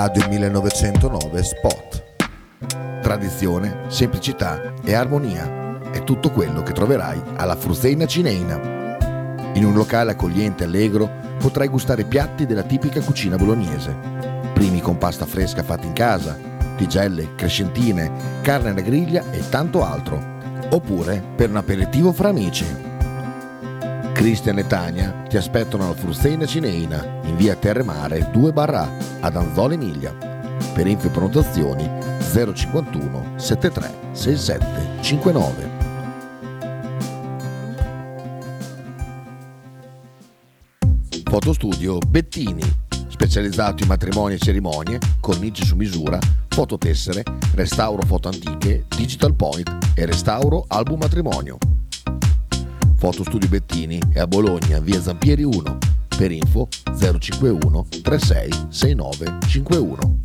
Radio 1909 Spot. Tradizione, semplicità e armonia è tutto quello che troverai alla Fruzeina Cineina. In un locale accogliente e allegro potrai gustare piatti della tipica cucina bolognese, primi con pasta fresca fatta in casa, tigelle, crescentine, carne alla griglia e tanto altro, oppure per un aperitivo fra amici. Cristian e Tania ti aspettano alla Fruzeina Cineina in via Terremare 2/A ad Anzola Emilia. Per info e prenotazioni 051 73 67 59. Fotostudio Bettini, specializzato in matrimoni e cerimonie, cornici su misura, fototessere, restauro foto antiche, digital point e restauro album matrimonio. Fotostudio Bettini è a Bologna, via Zampieri 1, per info 051 36 69 51.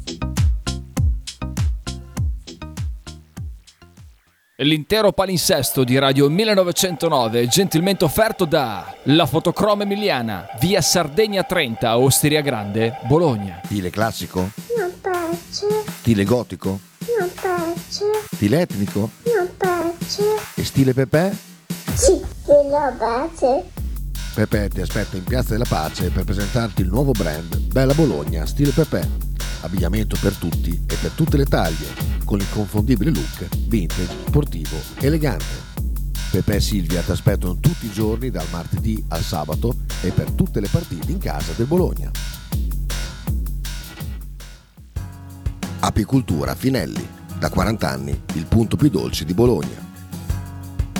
L'intero palinsesto di Radio 1909 è gentilmente offerto da La Fotocroma Emiliana, via Sardegna 30, Osteria Grande, Bologna. Stile classico? Non piace. Stile gotico? Non piace. Stile etnico? Non piace. E stile Pepè? Sì, della Pace. Pepe ti aspetta in Piazza della Pace per presentarti il nuovo brand Bella Bologna Stile Pepe. Abbigliamento per tutti e per tutte le taglie, con l'inconfondibile look vintage, sportivo, elegante. Pepe e Silvia ti aspettano tutti i giorni dal martedì al sabato e per tutte le partite in casa del Bologna. Apicoltura Finelli, da 40 anni il punto più dolce di Bologna.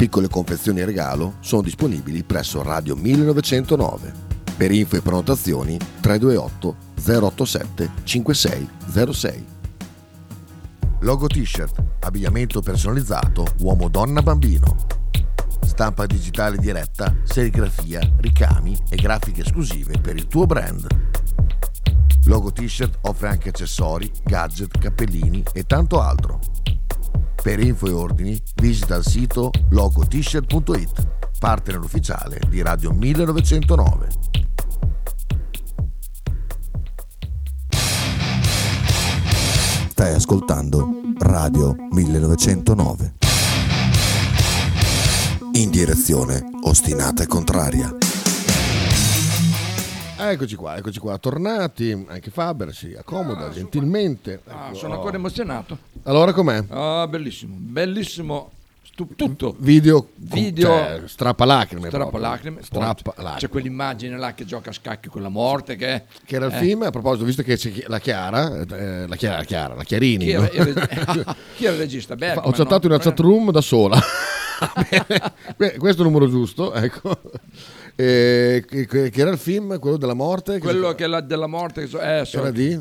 Piccole confezioni e regalo sono disponibili presso Radio 1909. Per info e prenotazioni 328 087 5606. Logo T-shirt, abbigliamento personalizzato uomo-donna-bambino. Stampa digitale diretta, serigrafia, ricami e grafiche esclusive per il tuo brand. Logo T-shirt offre anche accessori, gadget, cappellini e tanto altro. Per info e ordini visita il sito logotshirt.it, partner ufficiale di Radio 1909. Stai ascoltando Radio 1909. In direzione ostinata e contraria. Eccoci qua, tornati, anche Faber si accomoda gentilmente. Sono ancora emozionato. Allora com'è? Bellissimo, tutto. Video cioè, strapalacrime. C'è quell'immagine là che gioca a scacchi con la morte che era il film, a proposito, visto che c'è la Chiarini. Chi era il regista? Bergman, ho chattato in una chatroom da sola. Questo è il numero giusto, ecco. Che era il film, quello della morte? Della morte era di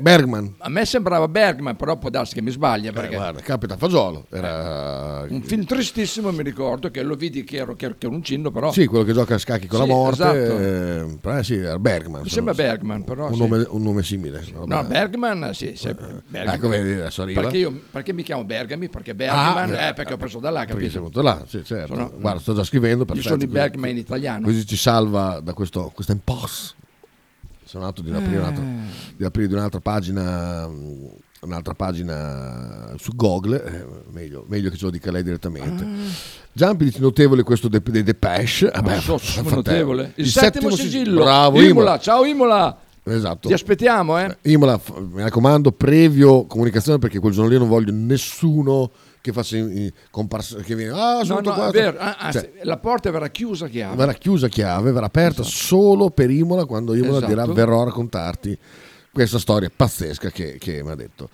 Bergman. A me sembrava Bergman, però può darsi che mi sbaglia. Perché guarda, capita fagiolo. Era un film tristissimo, mi ricordo, che lo vidi che era un uncino, però. Sì, quello che gioca a scacchi con la morte. Esatto. Sì, era Bergman. Mi sembra Bergman, però. Un nome simile. No, Bergman, sì, sempre. Bergman. Ecco, vedi, adesso arriva. Perché mi chiamo Bergami? Perché Bergman perché ho preso da là, capito? Perché venuto là, sì, certo. Guarda, sto già scrivendo. Io sono i Bergman in italiano. Così ci salva da questa impasse. Sono andato di aprire un'altra pagina su Google, meglio che ce lo dica lei direttamente. Giampi dice notevole questo dei Depeche. Notevole. Il settimo sigillo. Bravo, Imola. Ciao Imola. Esatto. Ti aspettiamo, eh? Imola, mi raccomando, previo comunicazione, perché quel giorno lì non voglio nessuno che faccia comparsa, che viene qua. È vero. Cioè, la porta verrà chiusa a chiave, verrà aperta solo per Imola, quando Imola dirà verrò a raccontarti questa storia pazzesca che mi ha detto.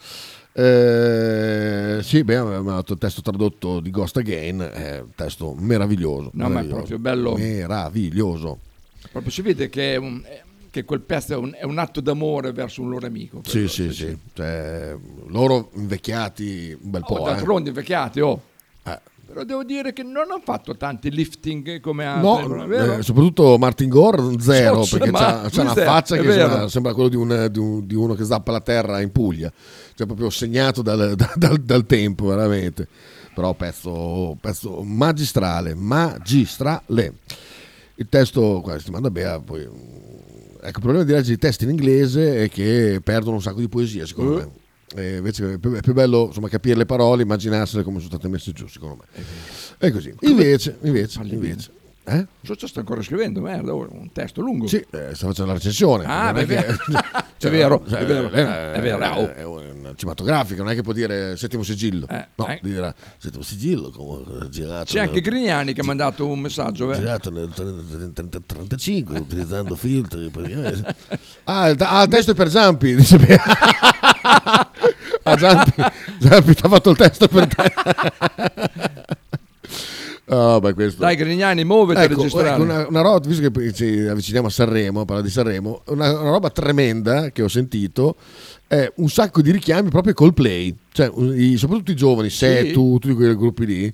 Sì, avevamo dato il testo tradotto di Ghost Again, testo meraviglioso. No, ma è proprio bello. Meraviglioso. Proprio si vede che che quel pezzo è un atto d'amore verso un loro amico. Sì. Cioè, loro invecchiati un bel po'. D'altronde invecchiati, Però devo dire che non hanno fatto tanti lifting come altri. No, vero? Soprattutto Martin Gore, zero, perché c'ha una faccia che sembra quello di uno che zappa la terra in Puglia. Cioè proprio segnato dal tempo, veramente. Però pezzo magistrale. Il testo, qua si manda bene, poi... Ecco, il problema di leggere i testi in inglese è che perdono un sacco di poesia, secondo me. E invece è più bello, insomma, capire le parole, immaginarsele come sono state messe giù, secondo me. È così. Invece. Sto ancora scrivendo, un testo lungo. Sì, sta facendo la recensione. È vero. È una cinematografica, non è che può dire settimo sigillo. Dirà settimo sigillo. C'è anche Grignani che ha mandato un messaggio. Girato nel 35, utilizzando filtri. Il testo è per Zampi, dice. Zampi ti ha fatto il testo per te. Dai Grignani, muoviti a registrare. Ecco, una roba, visto che ci avviciniamo a Sanremo, parla di Sanremo, una roba tremenda che ho sentito è un sacco di richiami proprio Coldplay, cioè soprattutto i giovani, tutti quei gruppi lì.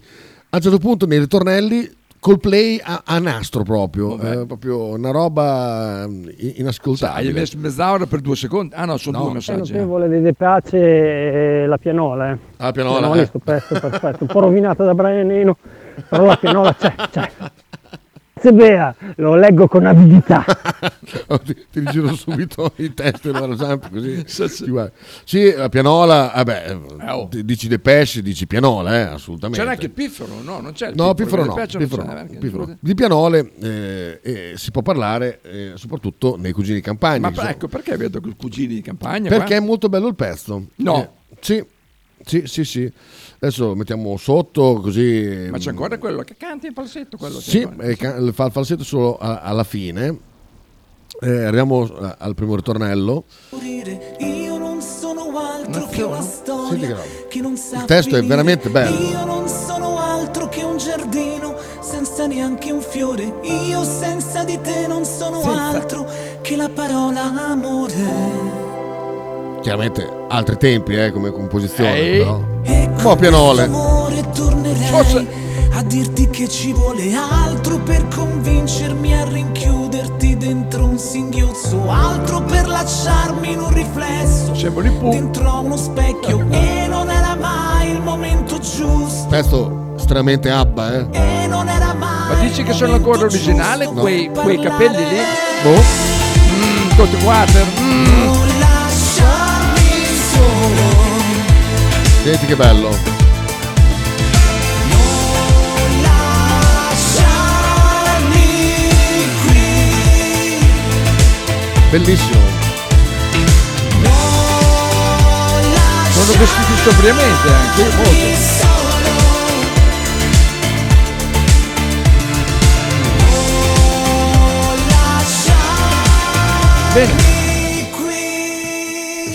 A un certo punto nei ritornelli Coldplay a nastro proprio, proprio una roba inascoltabile. Hai messo mezz'ora per 2 secondi? Sono 2 messaggi. È notevole dei Depeche la pianola. La pianola è questo pezzo perfetto, un po' rovinata da Brian Eno. Però la pianola c'è. Sebea, lo leggo con avidità. Ti rigiro subito i testi, così. Sì, la pianola, dici Depeche, dici pianola, assolutamente. C'era anche il piffero, no? Non c'è il piffero. No, piffero. Di pianole si può parlare soprattutto nei cugini di campagna. Ma ecco, perché vedo i cugini di campagna? Perché è molto bello il pezzo. No. Sì. Adesso lo mettiamo sotto così. Ma c'è ancora quello che canta il falsetto? Fa il falsetto solo alla fine. Arriviamo al primo ritornello. Io non sono altro che una storia che non sa. Il testo è veramente bello. Io non sono altro che un giardino senza neanche un fiore. Io senza di te non sono altro che la parola amore. Chiaramente altri tempi come composizione, però po' pianole. Amore, tornerei a dirti che ci vuole altro per convincermi a rinchiuderti dentro un singhiozzo, altro per lasciarmi in un riflesso dentro uno specchio e non era mai il momento giusto. Questo estremamente Abba e non era mai. Ma dici che sono ancora originale quei capelli lì? Tutti quattro. Senti che bello. Non lasciarmi qui. Bellissimo. Sono vestiti sobriamente anche molto. Bene.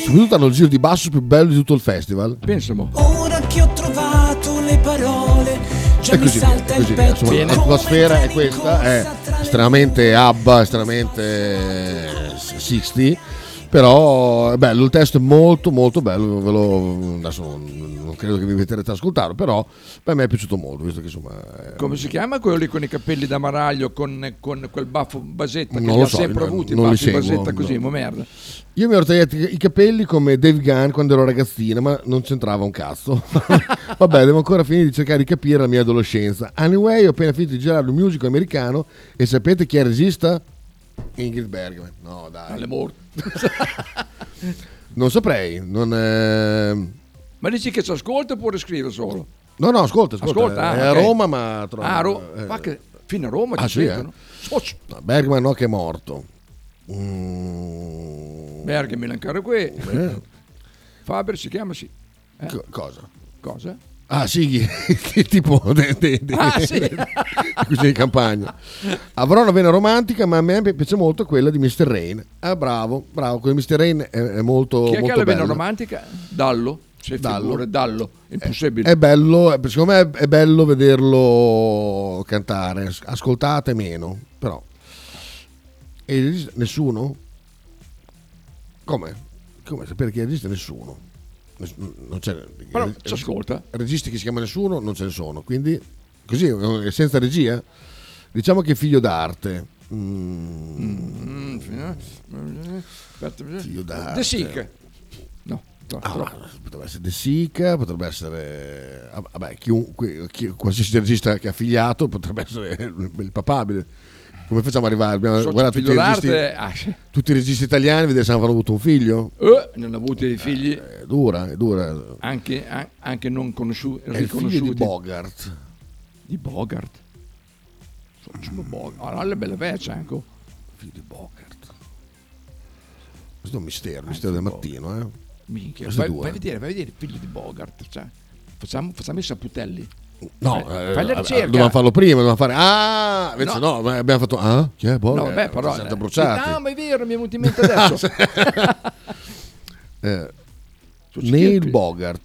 Soprattutto hanno il giro di basso più bello di tutto il festival. Pensiamo. Ora che ho trovato le parole, già mi salta il petto. L'atmosfera è questa, è estremamente Abba, estremamente 60, però è bello, il testo è molto molto bello, adesso non credo che vi metterete ad ascoltarlo, però a me è piaciuto molto, visto che insomma. Come si chiama quello lì con i capelli da maraglio, con quel baffo basetta che li ha sempre avuti, baffi basetta così, merda. Io mi ero tagliato i capelli come Dave Gahan quando ero ragazzina, ma non c'entrava un cazzo. Vabbè, devo ancora finire di cercare di capire la mia adolescenza. Anyway, ho appena finito di girare un musical americano e sapete chi è il regista? Ingrid Bergman. No, dai. Alle morte. Non saprei. Ma dici che ci ascolta oppure scrive solo? No, ascolta. È a Roma, ma trova. Fino a Roma ci sentono. Sì, Bergman che è morto. Bergman ancora qui. Faber si chiama Cosa? Sì, tipo così in campagna. Avrò una vena romantica, ma a me piace molto quella di Mr. Rain. Bravo, quello di Mr. Rain è molto bello. Chi è che ha la vena romantica? Dallo, impossibile. È bello, secondo me è bello vederlo cantare, ascoltate meno, però. E nessuno? Come? Come sapere chi è il regista? Nessuno. Non c'è. Però ci ascolta. Registi che si chiama nessuno non ce ne sono, quindi così senza regia. Diciamo che figlio d'arte. Figlio d'arte. De Sica. No. Potrebbe essere De Sica, potrebbe essere vabbè, chiunque, qualsiasi regista che ha figliato potrebbe essere il papabile. Come facciamo a arrivare? Guardate, tutti i registi italiani vedete se hanno avuto un figlio. Non ha avuto dei figli. È dura, è dura. Anche non conosciuti. È il figlio di Bogart. Di Bogart. Allora è bella vecchia anche. Figlio di Bogart. Questo è un mistero, mistero del mattino, eh. Minchia, vai a vedere il figlio di Bogart. Cioè, facciamo i saputelli. No, fai la ricerca. Dovevamo farlo prima, dovevamo fare. Ah, invece no, abbiamo fatto. Ah, chi è Bogart? No, beh, però. No, ma è vero, mi è venuto in mente adesso. Neil Bogart.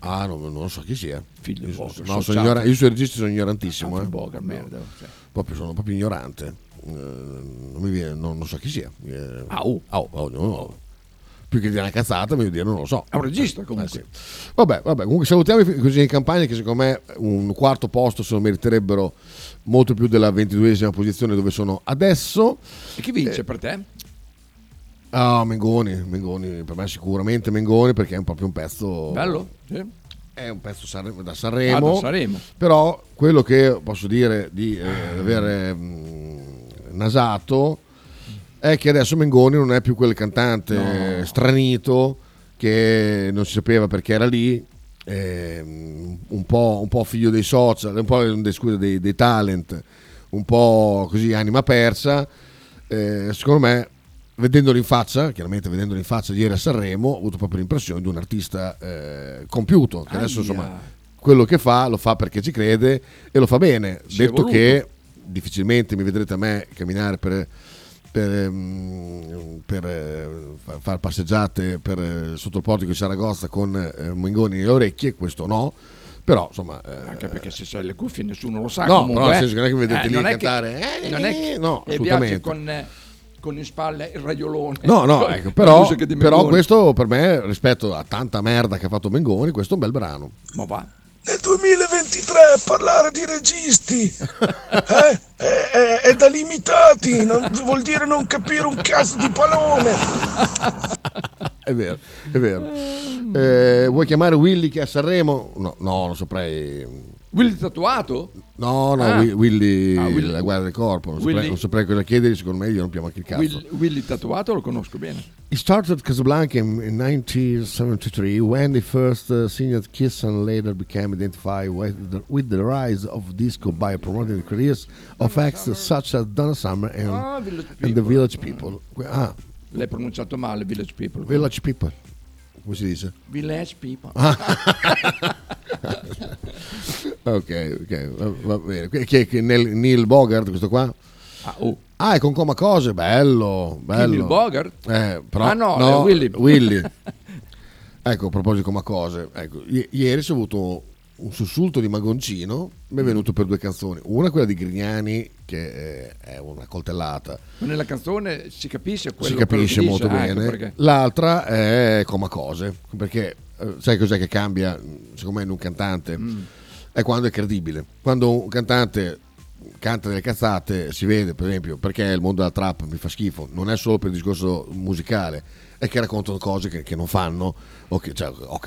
Ah, no, non so chi sia. Figlio di Bogart. No, io sui registi sono ignorantissimo. Figlio Bogart, merda. Sono proprio ignorante. Non mi viene, non so chi sia. No. Più che di una cazzata, voglio dire, non lo so. È un regista comunque. Sì. Vabbè, comunque salutiamo i cugini in Campania che secondo me un quarto posto se lo meriterebbero molto più della 22esima posizione dove sono adesso. E chi vince per te? Mengoni, per me sicuramente Mengoni, perché è proprio un pezzo bello, sì. È un pezzo da Sanremo. Ah, da Sanremo. Però quello che posso dire di aver nasato è che adesso Mengoni non è più quel cantante stranito che non si sapeva perché era lì, un po' figlio dei social, dei talent, un po' così anima persa. Secondo me, vedendolo in faccia ieri a Sanremo, ho avuto proprio l'impressione di un artista compiuto, che adesso insomma quello che fa lo fa perché ci crede e lo fa bene. Ci detto che difficilmente mi vedrete a me camminare per far passeggiate per sotto il portico di Saragozza con Mengoni nelle orecchie, questo no, però insomma anche perché se c'è le cuffie nessuno lo sa, no, comunque, però nel senso che non è che mi vedete lì cantare no, assolutamente con in spalla il radiolone, no, ecco, però questo per me, rispetto a tanta merda che ha fatto Mengoni, questo è un bel brano. Ma va, nel 2023 parlare di registi è da limitati, vuol dire non capire un cazzo di pallone. È vero. Vuoi chiamare Willy che a Sanremo? No, non saprei. Willy tatuato? No. Willy la guardia del corpo. Non saprei cosa chiedergli, secondo me gli rompiamo anche il cazzo. Willy tatuato lo conosco bene. He started Casablanca in 1973 when the first signed Kiss and later became identified with the rise of disco by promoting the careers of acts such as Donna Summer and the Village People. Ah. L'hai pronunciato male, Village People. Village People. Come si dice? Village People. ok, va bene. Che Neil Bogart, questo qua? È con Coma_Cose, bello. Neil Bogart? Però, no, è Willy. Ecco, a proposito di Coma_Cose, ecco, ieri ho avuto un sussulto di magoncino, mi è venuto per due canzoni. Una, quella di Grignani, che è una coltellata. Ma nella canzone si capisce quello che si capisce molto bene. Perché... L'altra è Coma_Cose, perché sai cos'è che cambia, secondo me, in un cantante? È quando è credibile. Quando un cantante canta delle cazzate, si vede, per esempio, perché il mondo della trap mi fa schifo, non è solo per il discorso musicale, è che raccontano cose che non fanno, o che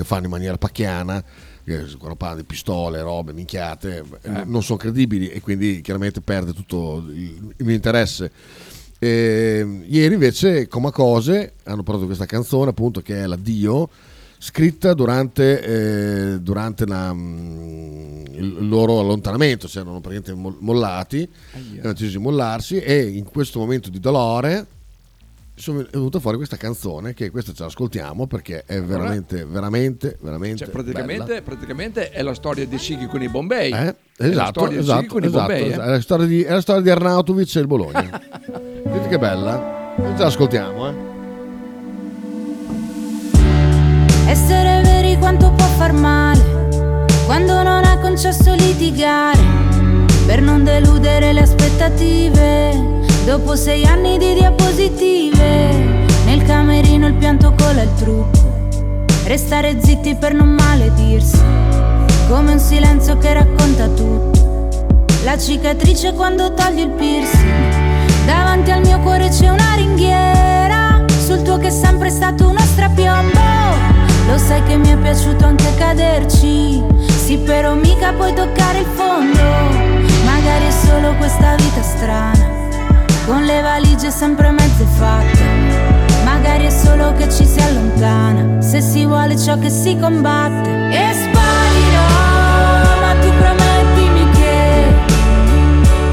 fanno in maniera pacchiana, quando parla di pistole, robe, minchiate, non sono credibili e quindi chiaramente perde tutto il mio interesse. Ieri invece Coma_Cose hanno portato questa canzone, appunto, che è l'addio, scritta durante il loro allontanamento, cioè erano praticamente mollati, hanno deciso di mollarsi e in questo momento di dolore è venuta fuori questa canzone, che questa ce l'ascoltiamo perché è veramente cioè, praticamente è la storia di Sighi con i Bombay, esatto. È la storia di Arnautovic e il Bologna. Vedete che bella, ce l'ascoltiamo. Essere veri quanto può far male quando non ha concesso litigare per non deludere le aspettative. Dopo 6 anni di diapositive, nel camerino il pianto cola il trucco. Restare zitti per non maledirsi, come un silenzio che racconta tutto. La cicatrice quando togli il piercing. Davanti al mio cuore c'è una ringhiera, sul tuo che è sempre stato uno strapiombo. Lo sai che mi è piaciuto anche caderci, sì però mica puoi toccare il fondo. Magari è solo questa vita strana, con le valigie sempre mezze fatte. Magari è solo che ci si allontana, se si vuole ciò che si combatte. E sparirò, ma tu promettimi che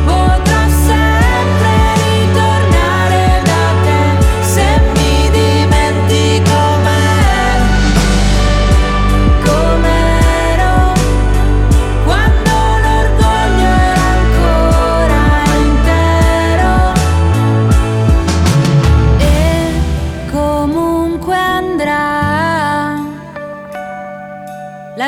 potrò sempre ritornare da te, se mi dimentico.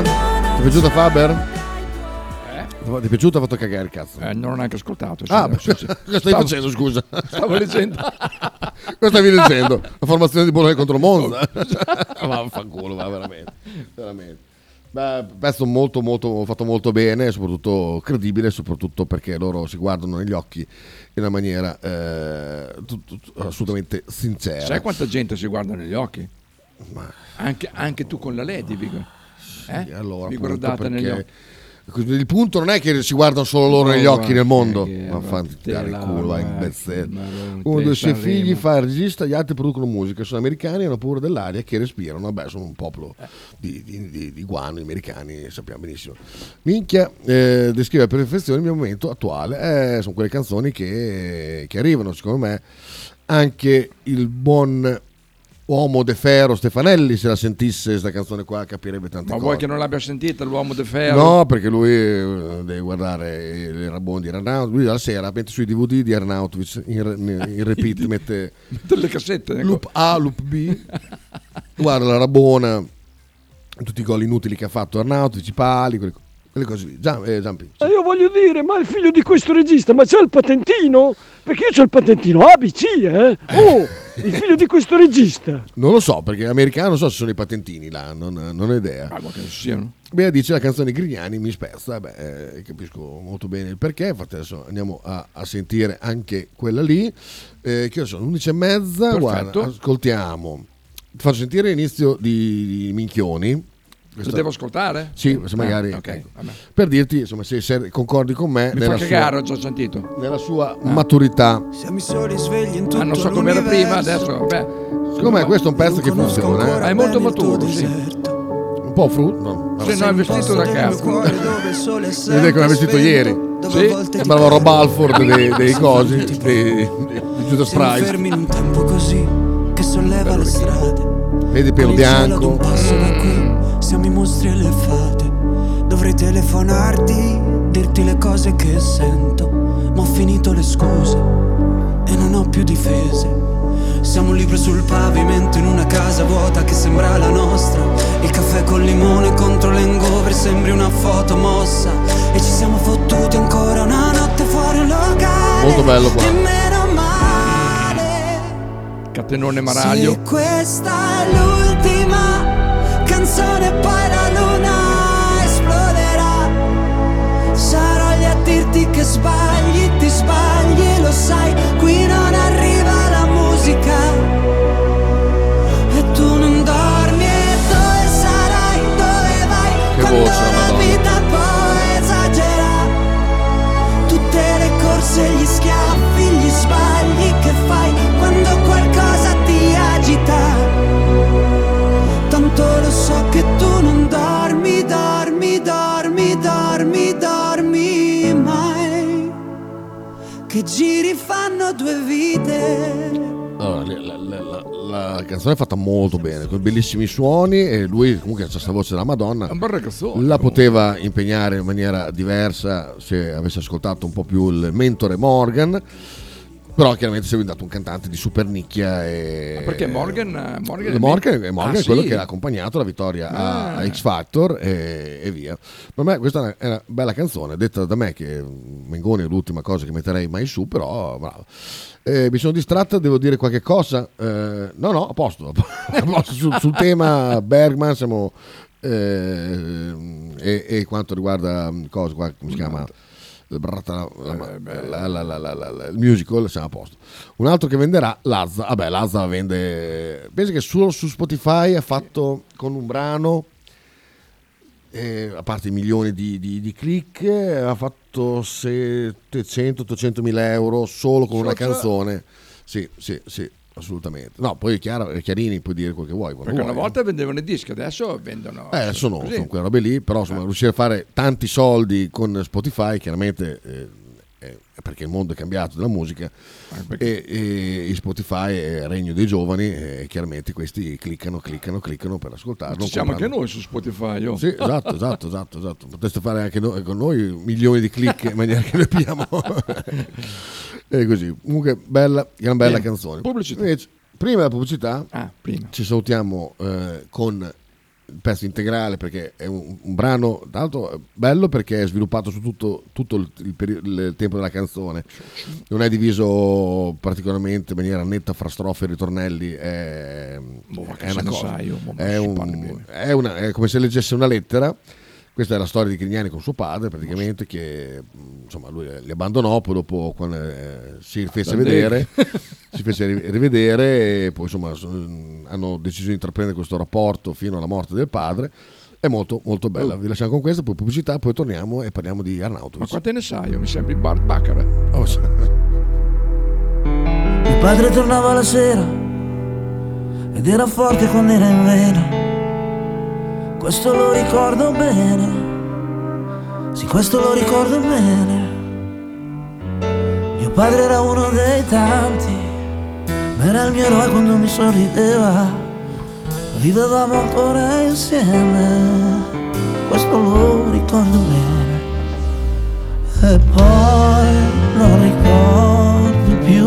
Ti è piaciuta Faber? Ti è piaciuta? Ha fatto cagare il cazzo. Non l'ho neanche ascoltato. Cioè, cosa stai facendo? Scusa. Stavo leggendo. Cosa stavi leggendo? La formazione di Bologna contro Monza. Vaffanculo, va veramente. Veramente. Beh, pezzo molto fatto molto bene, soprattutto credibile, soprattutto perché loro si guardano negli occhi in una maniera assolutamente sincera. Sai quanta gente si guarda negli occhi? Ma... Anche tu con la lei, dico. Allora, vi guardate negli occhi. Il punto non è che si guardano solo loro negli occhi nel mondo, ma fanno tirare il culo, vai in bezzetto. Uno dei suoi figli fa il regista, gli altri producono musica, sono americani e hanno paura dell'aria che respirano. Vabbè, sono un popolo di guano, gli americani, sappiamo benissimo. Minchia, descrive a perfezione il mio momento attuale. Sono quelle canzoni che arrivano, secondo me, anche il buon uomo De Ferro Stefanelli, se la sentisse questa canzone qua capirebbe tante cose. Ma vuoi che non l'abbia sentita l'uomo De Ferro? No, perché lui deve guardare i Rabondi di Arnautovic. Lui la sera mette sui DVD di Arnautovic in repeat, mette le cassette, ecco. Loop A, loop B. Guarda la Rabona, tutti i gol inutili che ha fatto Arnautovic, i pali, quelle cose lì. Giampi. Io voglio dire, ma il figlio di questo regista, ma c'ha il patentino? Perché io c'ho il patentino ABC, il figlio di questo regista. Non lo so, perché americano non so se sono i patentini là, non ho idea. Ah, ma che siano. Beh, dice la canzone Grignani mi spezza, capisco molto bene il perché. Infatti adesso andiamo a sentire anche quella lì, che sono 11:30. Guarda, ascoltiamo. Ti faccio sentire l'inizio di Minchioni. Lo devo ascoltare? Sì, se magari okay, per dirti, insomma, se concordi con me. Mi fa cagare, ho già sentito. Nella sua maturità. Siamo i soli svegli in tutto l'universo. Non so come era prima, adesso vabbè. Secondo me questo è un pezzo che funziona. È molto maturo, sì. Un po' frutto. Se no è vestito da cazzo. Vedete come è vestito ieri. Sì. Sembrava Rob Halford dei cosi, di Judas Priest. Fermi in un tempo così che solleva le strade. Vedi pelo bianco. Siamo i mostri e le fate. Dovrei telefonarti, dirti le cose che sento, ma ho finito le scuse e non ho più difese. Siamo un libro sul pavimento in una casa vuota che sembra la nostra. Il caffè col limone contro l'hangover sembri una foto mossa. E ci siamo fottuti ancora una notte fuori un locale. Molto bello qua. E meno male. Catenone Maraglio. Sì, questa è l'ultima canzone, poi la luna esploderà. Sarò lì a dirti che sbagli, ti sbagli, lo sai. Qui non arriva la e tu non dormi, e dove sarai, dove vai, che quando voce, la vita poi esagera. Tutte le corse, gli schiaffi, gli sbagli che fai quando qualcosa ti agita. Tanto lo so che tu non dormi, dormi, dormi, dormi, dormi mai. Che giri fanno due vite. Allora, la canzone è fatta molto bene, con bellissimi suoni, e lui comunque c'ha questa voce della Madonna. È un bel ragazzone. La poteva impegnare in maniera diversa se avesse ascoltato un po' più il mentore Morgan. Però chiaramente si è diventato un cantante di super nicchia e... perché Morgan è quello, sì, che ha accompagnato la vittoria a X Factor e via. Per me questa è una bella canzone, detta da me che Mengoni è l'ultima cosa che metterei mai su, però bravo. Mi sono distratto, devo dire qualche cosa? No, a posto sul tema Bergman siamo, e quanto riguarda cosa qua, come si chiama? Il musical, siamo a posto. Un altro che venderà, Lazza. Vabbè, Lazza vende. Penso che solo su Spotify ha fatto con un brano, a parte i milioni di click, ha fatto 700-800 mila euro solo con una canzone. Sì. Assolutamente. No, poi Chiarini puoi dire quel che vuoi. Perché una volta vendevano i dischi, adesso vendono. Adesso no, sono quelle robe lì, però insomma, riuscire a fare tanti soldi con Spotify, chiaramente perché il mondo è cambiato della musica e Spotify è il regno dei giovani, e chiaramente questi cliccano per ascoltarlo. Ci siamo anche noi su Spotify. Sì, esatto. Potreste fare anche noi, con noi milioni di click in maniera che noi abbiamo. E così, comunque bella canzone. Pubblicità. Invece, prima della pubblicità ci salutiamo con il pezzo integrale, perché è un brano tanto bello, perché è sviluppato su tutto il tempo della canzone, non è diviso particolarmente in maniera netta fra strofe e ritornelli, è come se leggesse una lettera. Questa è la storia di Grignani con suo padre, praticamente, che insomma lui li abbandonò, poi dopo quando, si fece rivedere e poi insomma hanno deciso di intraprendere questo rapporto fino alla morte del padre. È molto molto bella. Vi lasciamo con questa, poi pubblicità, poi torniamo e parliamo di Arnautovic. Ma quante ne sai? Mi sembri Burt Bacharach. Mio padre tornava la sera ed era forte quando era in vena. Questo lo ricordo bene, sì, questo lo ricordo bene. Mio padre era uno dei tanti, ma era il mio eroe quando mi sorrideva. Vivevamo ancora insieme, questo lo ricordo bene. E poi non ricordo più.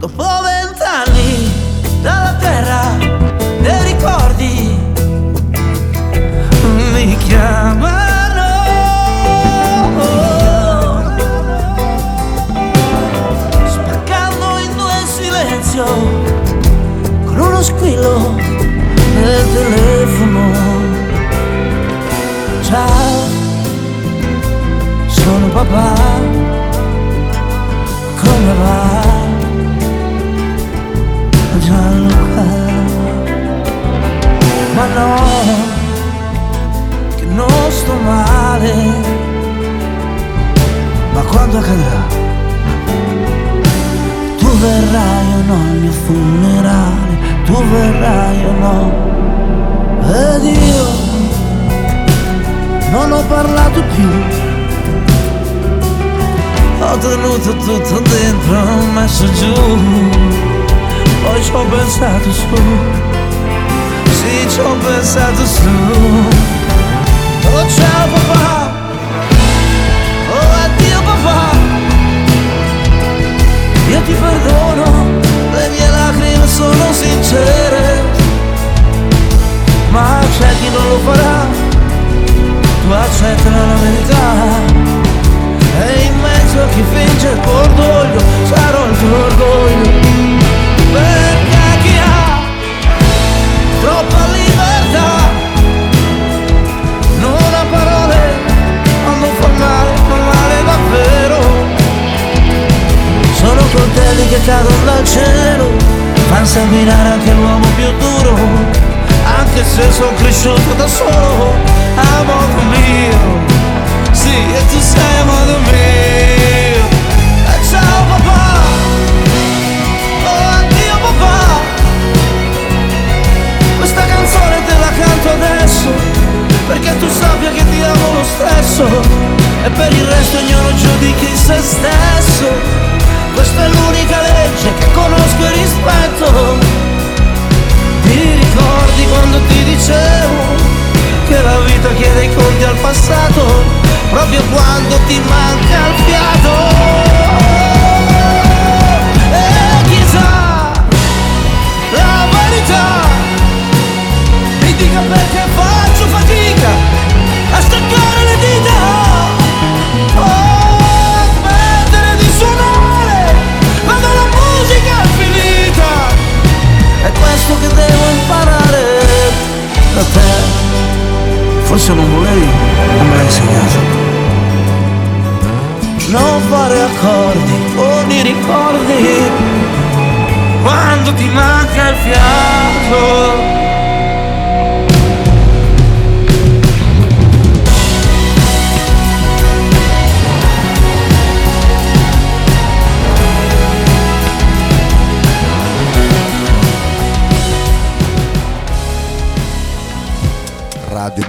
Dopo 20 anni dalla terra dei ricordi mi chiamano, spaccando in due il silenzio con uno squillo del telefono. Ciao, sono papà, come va? Gianluca. Ma no, che non sto male, ma quando accadrà? Tu verrai o no al mio funerale, tu verrai o no? Ed io non ho parlato più, ho tenuto tutto dentro, ho messo giù, poi ci ho pensato su. Ci ho pensato su. Oh ciao papà, oh addio papà, io ti perdono, le mie lacrime sono sincere, ma c'è chi non lo farà, tu accetta la verità. E in mezzo a chi finge il cordoglio sarò il tuo orgoglio, perché chi ha troppa libertà non ha parole quando fa male davvero. Sono coltelli che cadono dal cielo, fan sanguinare anche l'uomo più duro, anche se sono cresciuto da solo, amore mio. Sì, e tu sei amore mio. Ciao papà, oh addio papà, questa canzone te la canto adesso, perché tu sappia che ti amo lo stesso, e per il resto ognuno giudichi se stesso. Questa è l'unica legge che conosco e rispetto. Ti ricordi quando ti dicevo che la vita chiede i conti al passato, proprio quando ti manca il fiato? E chissà la verità mi dica perché faccio fatica a staccare le dita, a smettere di suonare quando la musica è finita. È questo che devo imparare da te. Forse non volevi, non me l'hai insegnato. Non fare accordi con i ricordi quando ti manca il fiato. Radio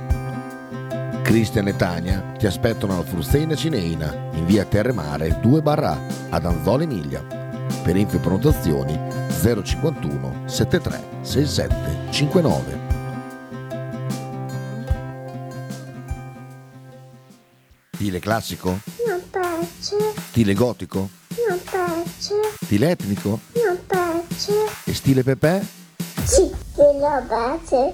Cristian e Tania ti aspettano alla Fruzeina Cineina in via Terremare 2/A ad Anzola Emilia. Per info e prenotazioni 051 73 67 59. Stile classico? Non piace. Stile gotico? Non piace. Stile etnico? Non piace. E stile Pepè? Sì, non piace.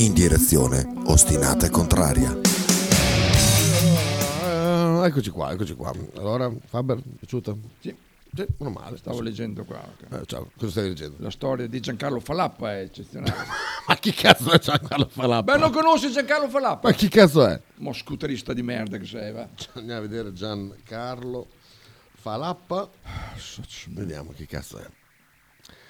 in direzione ostinata e contraria. Eccoci qua. Allora, Faber, è piaciuta? Sì, non male. Stavo leggendo qua. Okay. Ciao, cosa stai leggendo? La storia di Giancarlo Falappa è eccezionale. Ma chi cazzo è Giancarlo Falappa? Beh, non conosci Giancarlo Falappa? Ma chi cazzo è? Mo scooterista di merda che sei, va. Andiamo a vedere Giancarlo Falappa. Vediamo chi cazzo è.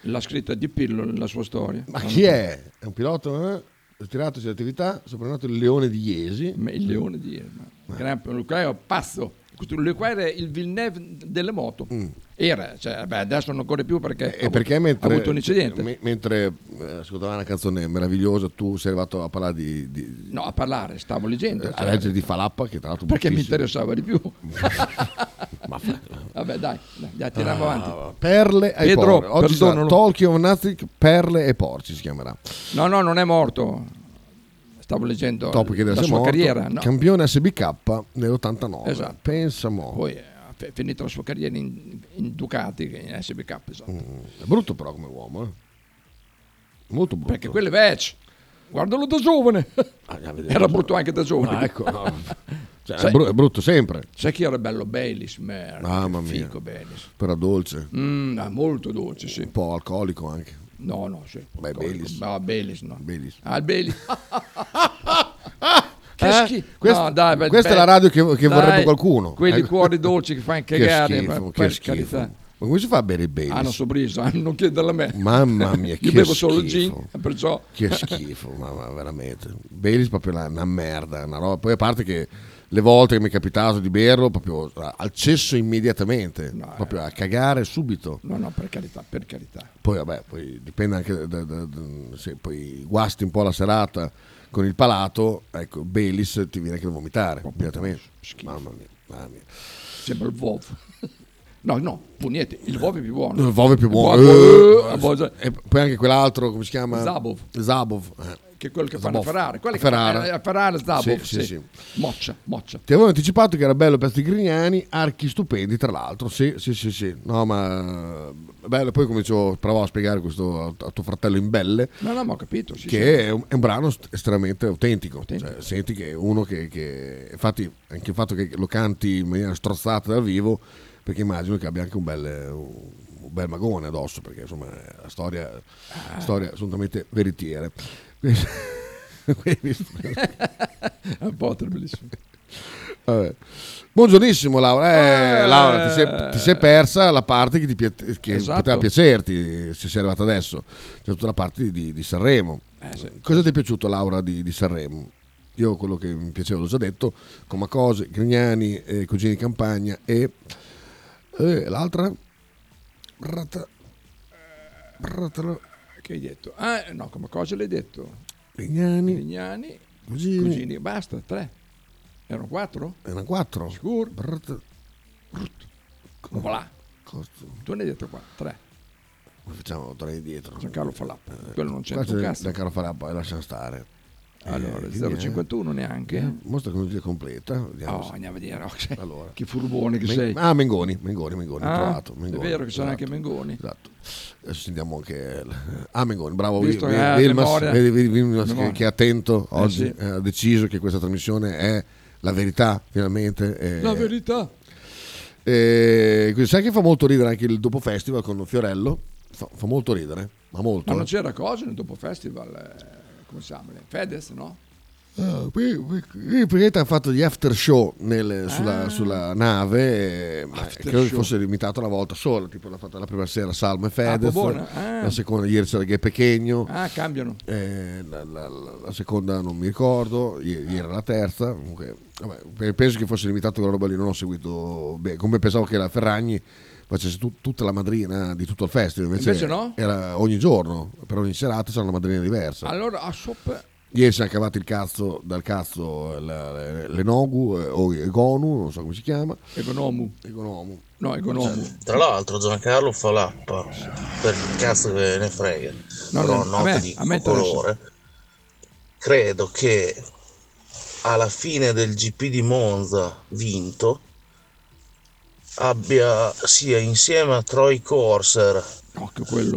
L'ha scritta Di Pillo, la sua storia. Ma chi è? È un pilota, eh? Ritiratosi dall'attività, soprannominato il Leone di Iesi. Ma il Leone di Iesi, un pazzo. Lui qua era il Villeneuve delle moto. Era, cioè, beh, adesso non corre più perché ha avuto un incidente. Mentre ascoltava una canzone meravigliosa, tu sei arrivato a parlare di... No, a parlare, stavo leggendo. A leggere di Falappa, che tra l'altro... Perché buttissimo. Mi interessava di più. Vabbè, dai, tiriamo avanti. Perle ai porci. Oggi sono Talking of Nothing, Perle e porci si chiamerà. No, non è morto. Stavo leggendo la sua carriera. No. Campione SBK nell'89. Esatto. Pensa mo'. Poi ha finito la sua carriera in Ducati, in SBK. Esatto. È brutto però come uomo, eh? Molto brutto. Perché quello è vecchio. Guardalo da giovane. Era brutto anche da giovane. Ah, ecco. No. Cioè, è brutto sempre. Sai chi era bello? Belis, merda. Mamma mia. Fico Belis. Però dolce. Molto dolce, sì. Un po' alcolico anche. No, sì. Beh, Belis. No, Belis no. Belis. Ah, il Belis. Questa è la radio che vorrebbe qualcuno. Quelli cuori dolci che fa incagare. Che schifo. Ma come si fa a bere il Belis? Hanno sorriso, non chiederla a me. Mamma mia, che schifo. Io bevo solo gin, perciò... Che schifo, mamma, veramente. Belis proprio una merda, una roba. Poi a parte che le volte che mi è capitato di berlo, proprio al cesso immediatamente, proprio a cagare subito. No, per carità. Poi poi dipende anche se poi guasti un po' la serata con il palato, ecco, Belis ti viene anche da vomitare immediatamente. Mamma mia. Sembra il Vov. No, pugnete, il Vov è più buono. E poi anche quell'altro, come si chiama? Zabov. Che è quello che fanno a Ferrari. Quello che fanno a Ferrari, Zabov. Sì. Moccia. Ti avevo anticipato che era bello per questi Grignani, archi stupendi, tra l'altro. Sì. No, ma bello. Poi provavo a spiegare questo a tuo fratello in belle. No, ho capito. Sì, che sì. È un brano estremamente autentico. Cioè, senti che è uno che... Infatti, anche il fatto che lo canti in maniera strozzata dal vivo, perché immagino che abbia anche un bel magone addosso, perché insomma è una storia assolutamente veritiera. Un po' bellissimo. Vabbè. Buongiornissimo Laura. Laura, ti sei persa la parte che esatto, poteva piacerti se sei arrivata adesso. C'è tutta la parte di Sanremo. Sì. Cosa ti è piaciuto, Laura, di Sanremo? Io quello che mi piaceva l'ho già detto, Coma_Cose, Grignani, Cugini di Campagna e l'altra? Che hai detto? Ah, no, Coma_Cose l'hai detto. Grignani, Cugini, basta, 3. Erano 4? Erano 4. Sicuro? Voilà. Tu ne hai detto 4, 3. Facciamo 3 dietro. Giancarlo Falappa, quello non c'è un cazzo. Giancarlo Falappa, lascia stare. Allora, 0,51 neanche. Mostra cronologia completa. Andiamo a vedere. Okay. Allora. Che furbone che sei. Mengoni, ho trovato. Mengoni, è vero che sono anche Mengoni. Esatto. Adesso sentiamo anche... Mengoni, bravo. Vedi che è attento oggi. Sì. Ha deciso che questa trasmissione è la verità, finalmente. La verità. Sai che fa molto ridere anche il dopo festival con Fiorello? Fa molto ridere, ma molto. Ma non c'era cosa nel dopo festival... Come si chiama? Fedez, no? Qui hanno fatto gli after show sulla nave, credo che fosse limitato una volta sola, tipo l'ha fatta la prima sera Salmo e Fedez, la seconda ieri c'era Ghe Pechegno, cambiano, la seconda non mi ricordo, ieri era la terza, comunque, vabbè, penso che fosse limitato quella roba lì, non ho seguito bene, come pensavo che la Ferragni facesse tutta la madrina di tutto il festival, invece no? Era ogni giorno, per ogni serata c'era una madrina diversa. Allora ieri si è cavato il cazzo dal cazzo l'Enogu o Egonu, non so come si chiama. Egonomu. No, Egonomu. Cioè, tra l'altro Giancarlo Falappa, per il cazzo che ne frega, però notte di colore, credo che alla fine del GP di Monza vinto sia insieme a Troy Corser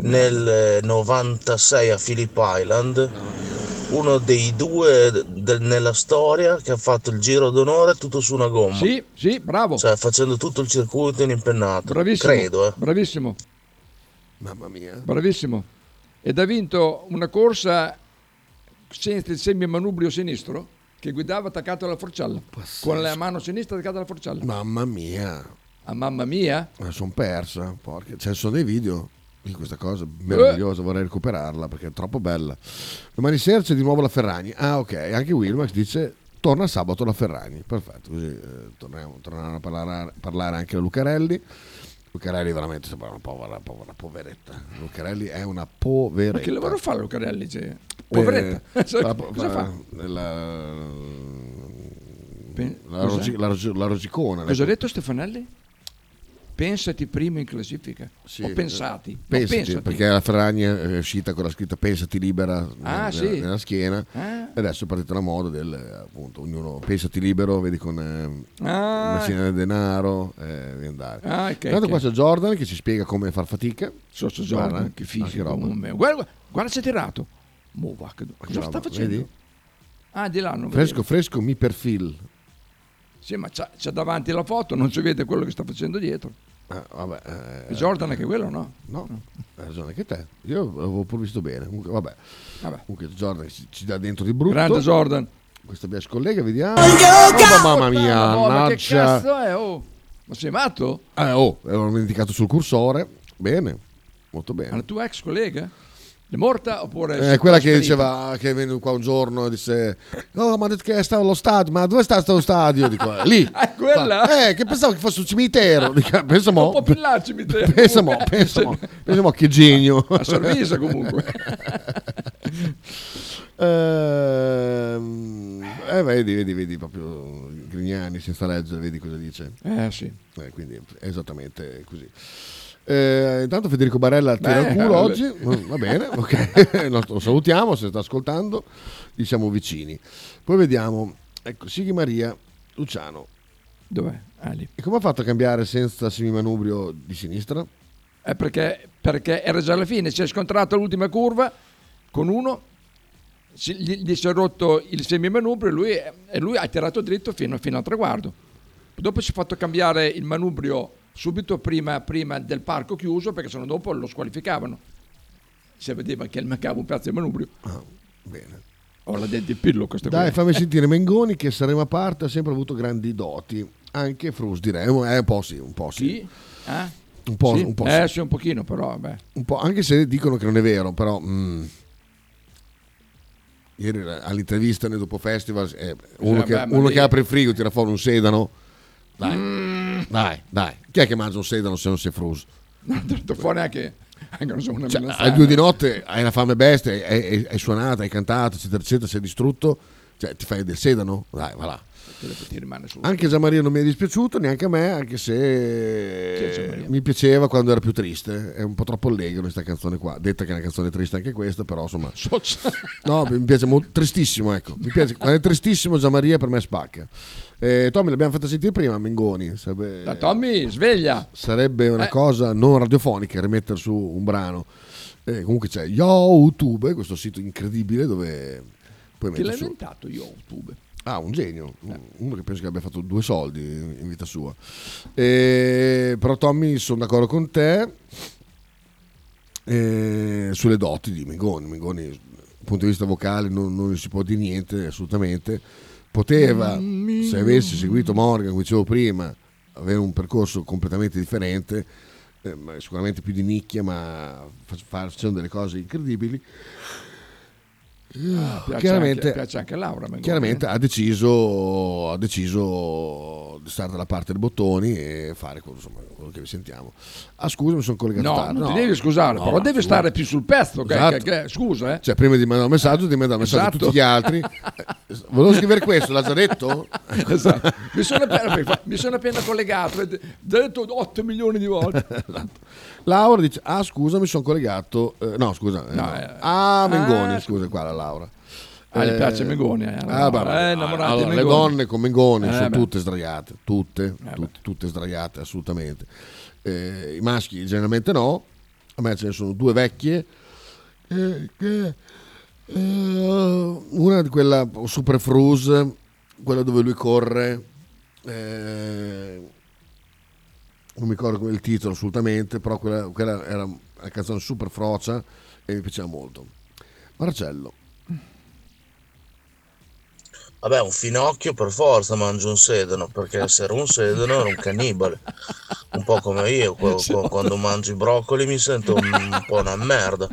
nel 96 a Phillip Island uno dei due nella storia che ha fatto il giro d'onore tutto su una gomma. Sì, sì, bravo. Cioè facendo tutto il circuito in impennato. Bravissimo, credo, bravissimo. Mamma mia. Bravissimo. Ed ha vinto una corsa senza il semimanubrio sinistro, che guidava attaccato alla forcella. Pazzesco. Con la mano sinistra attaccata alla forcella. Mamma mia. Ah, mamma mia? Ma sono persa, porca. Ci sono dei video di questa cosa meravigliosa, vorrei recuperarla perché è troppo bella. Domani sera c'è di nuovo la Ferragni. Ah, ok, anche Wilmax dice torna sabato la Ferragni. Perfetto, così torniamo a parlare anche da Lucarelli. Lucarelli veramente sembra una poveretta. Lucarelli è una poveretta. Ma che lavoro fa Lucarelli? Cioè? Poveretta. Cosa fa? La rosicona. Cosa ha detto Stefanelli? Pensati prima in classifica. Sì, o pensati, perché la Ferragni è uscita con la scritta pensati libera nella schiena. Ah. E adesso è partita la moda del appunto ognuno pensati libero, vedi, con macchina di denaro di andare. Intanto qua c'è Jordan che ci spiega come far fatica. Jordan, che fisico. Guarda si è tirato. Cosa sta facendo? Vedi? Ah, di là non fresco mi perfil. Sì, ma c'è davanti la foto, non si vede quello che sta facendo dietro. Vabbè, Jordan è che quello, no? No, hai ragione che te. Io l'avevo pur visto bene. Comunque Jordan ci dà dentro di brutto. Grande Jordan. Questa mia scollega, vediamo. Mamma mia, ma che cazzo è? Oh, ma sei matto? Avevo indicato sul cursore. Bene, molto bene. Ma la tua ex collega? È morta oppure è quella che diceva che è venuto qua un giorno e disse ma che stava allo stadio, ma dove sta lo stadio? Dico lì. Quella? Fa, che pensavo che fosse un cimitero. Dico, pensiamo, un po' più là il cimitero. Pensiamo che genio. A sorpresa comunque. Vedi proprio Grignani senza leggere, vedi cosa dice. Sì. Quindi è esattamente così. Intanto Federico Barella tira il culo oggi, va bene, ok. Lo salutiamo se sta ascoltando, gli siamo vicini. Poi vediamo, ecco, Sighi Maria Luciano. Dov'è? Ali. E come ha fatto a cambiare senza semimanubrio di sinistra? Perché era già alla fine, si è scontrato all'ultima curva con uno, gli si è rotto il semimanubrio e lui ha tirato dritto fino al traguardo. Dopo si è fatto cambiare il manubrio subito prima del parco chiuso, perché sennò dopo lo squalificavano, si vedeva che mancava un pezzo di manubrio. Bene. La dente pillo questa cosa. Dai, fammi sentire Mengoni, che saremo a parte, ha sempre avuto grandi doti, anche Frus direi, un po' sì. Chi? Un po' sì. Sì, un pochino però, un po', anche se dicono che non è vero, però ieri all'intervista nel dopo festival uno che apre il frigo tira fuori un sedano. Dai, chi è che mangia un sedano se non si è fruso? Non tirato fuori anche non so, una alle 2 di notte hai una fame bestia, hai suonato, hai cantato, eccetera, sei distrutto, cioè ti fai del sedano? Dai, va là. Anche Gianmaria non mi è dispiaciuto, neanche a me, anche se mi piaceva quando era più triste. È un po' troppo allegro questa canzone qua, detta che è una canzone triste anche questa, però insomma no, mi piace molto, tristissimo, ecco, mi piace quando è tristissimo. Gianmaria per me spacca. Tommy l'abbiamo fatta sentire prima, Mengoni sarebbe, Tommy sveglia, sarebbe una cosa non radiofonica rimettere su un brano. Comunque c'è YouTube, questo sito incredibile dove puoi mettere su. Che l'ha inventato YouTube? Un genio, uno che penso che abbia fatto 2 soldi in vita sua. Però Tommy, sono d'accordo con te sulle doti di Mengoni. Mengoni dal punto di vista vocale non si può dire niente, assolutamente. Poteva, se avessi seguito Morgan, come dicevo prima, avere un percorso completamente differente, sicuramente più di nicchia, ma facendo delle cose incredibili. Piace anche Laura. Chiaramente ha deciso di stare dalla parte dei bottoni e fare quello che vi sentiamo. Scusa, mi sono collegato tardi. Non ti devi scusare, però devi stare più sul pezzo. Esatto. Scusa. Cioè, prima di mandare un messaggio, ti mando un messaggio a tutti gli altri. Volevo scrivere questo, l'ha già detto? Esatto. Mi sono appena collegato, ho detto 8 milioni di volte. Esatto. Laura dice: scusa, mi sono collegato. Mengoni, scusa, qua la Laura. Le piace Mengoni. Allora, le donne con Mengoni sono tutte sdraiate, tutte sdraiate, assolutamente. I maschi generalmente no. A me ce ne sono 2 vecchie. Una di quella Superfruze, quella dove lui corre, non mi ricordo il titolo assolutamente, però quella era una canzone super frocia e mi piaceva molto. Marcello. Vabbè, un finocchio per forza mangia un sedano, perché se era un sedano era un cannibale, un po' come io quando mangio i broccoli mi sento un po' una merda.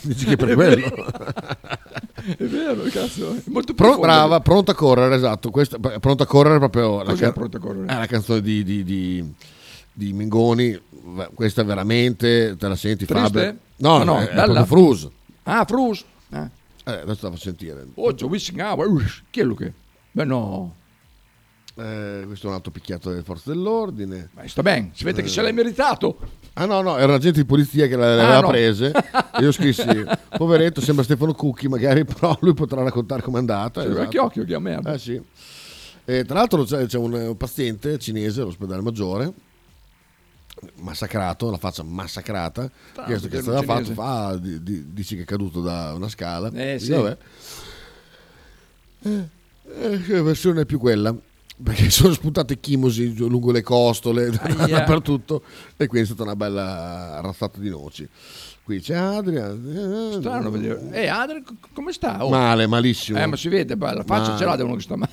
Dici che per quello è vero, cazzo, è molto brava, Pronta a correre, esatto, questa Pronta a correre è proprio la canzone di Mengoni, questa veramente te la senti Faber? No, è dalla Frus. Ah, Frus. Adesso la faccio sentire. Oggi Wishing Hour, chi è lui che? Beh, no. Questo è un altro picchiato delle forze dell'ordine. Ma sta bene, si vede che se l'hai meritato. Ah no, era un agente di polizia che l'aveva prese. Io scrissi, poveretto, sembra Stefano Cucchi, magari, però lui potrà raccontare com'è andata. Esatto. Che occhio, che merda. Sì. Tra l'altro c'è un paziente cinese all'ospedale maggiore, massacrato, la faccia massacrata, chiesto che stava fatto, dici che è caduto da una scala. Sì. Vabbè. La versione è più quella, perché sono spuntate chimosi lungo le costole dappertutto, e quindi è stata una bella razzata di noci. Qui c'è Adrian. Strano vedere. Adrian come sta? Male, malissimo. Ma si vede, la faccia ce l'ha da uno che sta male.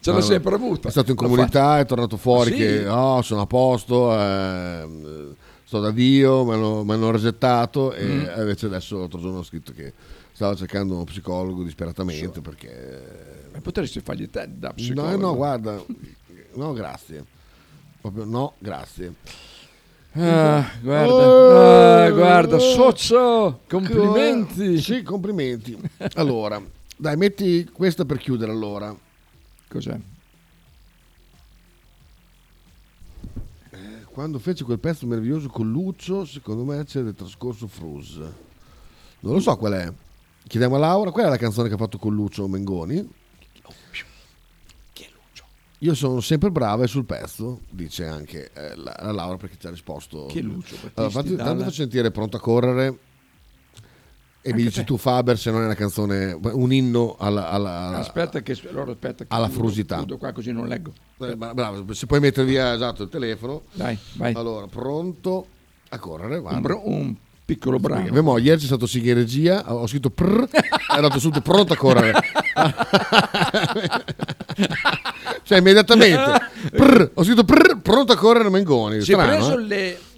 Ce l'ha sempre avuta. È stato in comunità, è tornato fuori che sono a posto, sto da Dio, mi hanno resettato, e invece adesso l'altro giorno ho scritto che stava cercando uno psicologo disperatamente, perché... Ma potresti fargli te da psicologo? No, guarda, no, grazie. Proprio no, grazie. Guarda, socio, complimenti. Sì, complimenti. Allora, dai, metti questa per chiudere allora. Cos'è? Quando fece quel pezzo meraviglioso con Lucio, secondo me c'era il trascorso Fruz. Non lo so qual è. Chiediamo a Laura, qual è la canzone che ha fatto con Lucio Mengoni? Io sono sempre brava e sul pezzo, dice anche la Laura, perché ci ha risposto. Che Lucio. Allora, tanto faccio sentire Pronto a correre, e anche mi dici te. Tu Faber se non è una canzone, un inno alla aspetta che alla frusità. Tutto qua così non leggo. Bravo, se puoi mettere via esatto il telefono. Dai, vai. Allora, Pronto a correre, vai. Un piccolo brano. Mia moglie c'è stato Sighi in regia, ho scritto prr, è andato subito Pronto a correre. Cioè immediatamente prr, ho scritto prr, Pronto a correre Mengoni. Si è preso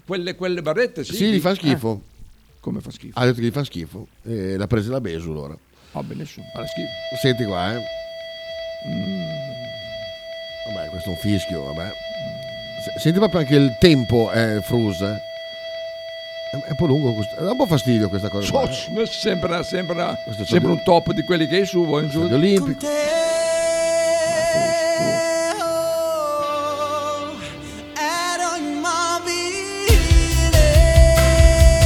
quelle barrette. Sì, gli fa schifo. Come fa schifo? Ha detto che gli fa schifo, l'ha presa la Besul ora. Va bene, schifo. Senti qua Vabbè, questo è un fischio, vabbè. Senti proprio anche il tempo Frusa. È un po' lungo, è un po' fastidio questa cosa qua. Sembra un top di quelli che subo in giù. Olimpico.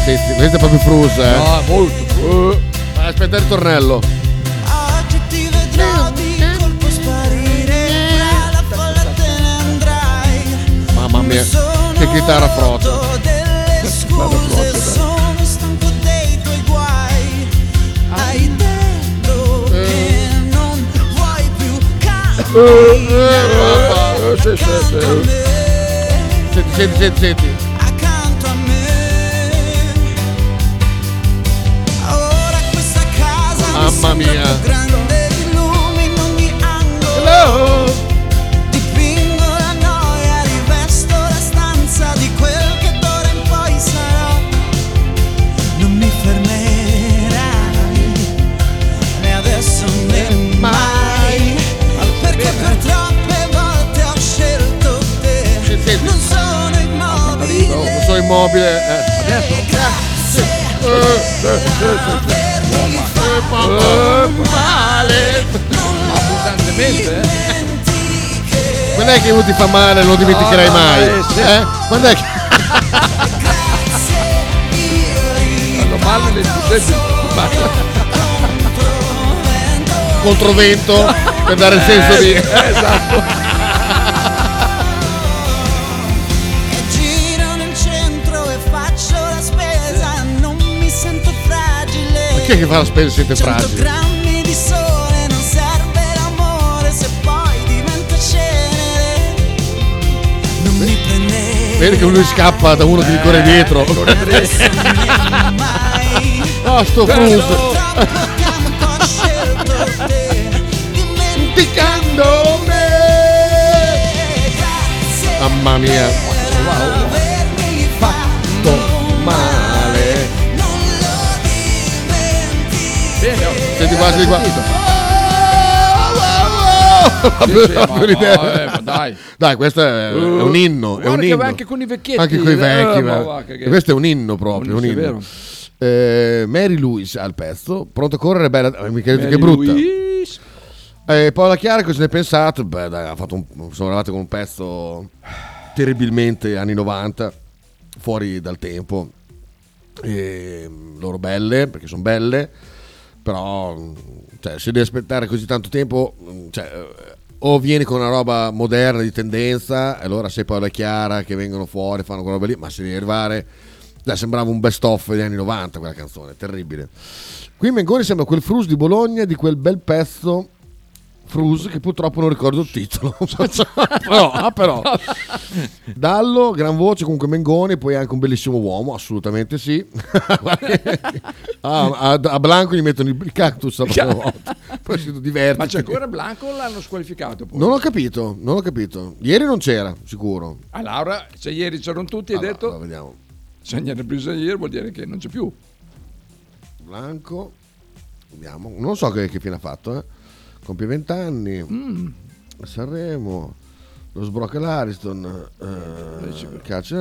Senti, questo è proprio Frus, No, molto. Aspetta il tornello. Oggi ti vedrò di colpo sparire, fra la folla te ne andrai. Mamma mia, che chitarra frotta. Delle scuse, sono stanco dei tuoi guai. Hai dentro che non vuoi più camminare. Senti. Mamma mia, grande lume in ogni angolo. Dipingo la noia, rivesto la stanza di quel che d'ora in poi sarò. Non mi fermerai, né adesso né mai, perché per troppe volte ho scelto te. Non sono immobile. Non sono immobile. Adesso. Male abbastantemente. Quando è che uno ti fa male non lo dimenticherai mai? Quando è che fanno male le successe controvento per dare il senso di esatto. Chi è che fa la spesa? Siete fragili. 100 grammi di sole, non serve l'amore se poi diventa cenere. Non mi prendere. Vedi che lui scappa da uno che gli corre dietro. No, sto fruso. Indicando me. Mamma mia. Wow. Fatto male. Senti qua, senti qua. Dai, questo è un inno, è un inno. Anche con i vecchietti. Anche con i vecchi, ma questo è un inno proprio, un inno. Mary Lewis al pezzo, pronto a correre, bella, che brutta. Paola Chiara, cosa ne hai pensato? Beh, dai, sono arrivati con un pezzo terribilmente anni 90, fuori dal tempo. Loro belle, perché sono belle. Però cioè, se devi aspettare così tanto tempo, cioè, o vieni con una roba moderna di tendenza, e allora sei Paola Chiara che vengono fuori, fanno quella roba lì, ma se devi arrivare, dai, sembrava un best of degli anni 90 quella canzone, terribile. Qui Mengoni sembra quel Frus di Bologna, di quel bel pezzo Frus che purtroppo non ricordo il titolo. però Dallo, gran voce comunque Mengoni, poi anche un bellissimo uomo, assolutamente sì. A Blanco gli mettono il cactus a volta. Poi si diverte. Ma c'è ancora Blanco, l'hanno squalificato poi. Non ho capito. Ieri non c'era, sicuro. A Laura, se ieri c'erano tutti, hai detto. Allora, vediamo. Se non era prigioniero vuol dire che non c'è più. Blanco. Vediamo, non so che fine ha fatto, Compie 20 anni, Sanremo, lo sbrocca l'Ariston, Calcio,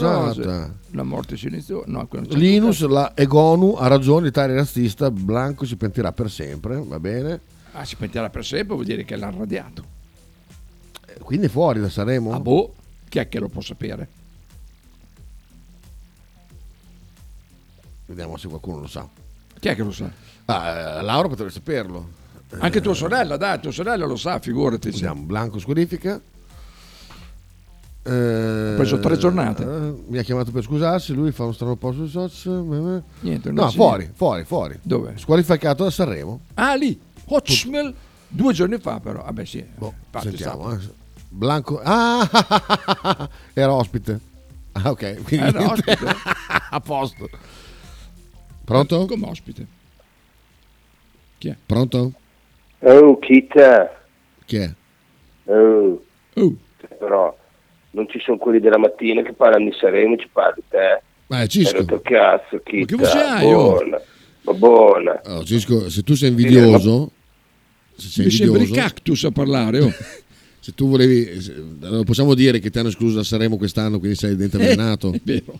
la morte sinizione. No, Linus, la Egonu ha ragione, l'Italia è razzista, Blanco si pentirà per sempre, va bene? Ah, si pentirà per sempre vuol dire che l'ha radiato. Quindi fuori da Sanremo? Ah boh, chi è che lo può sapere? Vediamo se qualcuno lo sa. Chi è che lo sa? Ah, Laura potrebbe saperlo. Anche tua sorella, dai, tua sorella lo sa, figurati. Siamo Blanco squalifica. Ho preso 3 giornate. Mi ha chiamato per scusarsi, lui fa un strano posto di social. Niente, no, fuori. Dove? Squalificato da Sanremo. Ah, lì. Hochmel 2 giorni fa però. Vabbè, sì. Boh, sentiamo. Blanco. Ah, era ospite. Ah, ok, quindi era ospite. A posto. Pronto? Come ospite. Chi è? Pronto? Oh, Kita. Chi è? Oh. Però non ci sono quelli della mattina che parlano di Sanremo, ci parli di te. Ma è Cisco. Hai rotto il cazzo, Kita. Ma che voce hai? Buona. Allora, Cisco, se tu sei invidioso... Se sei invidioso, sembri cactus a parlare, oh. Se tu volevi... possiamo dire che ti hanno escluso da Sanremo quest'anno, quindi sei dentro avvelenato? È vero.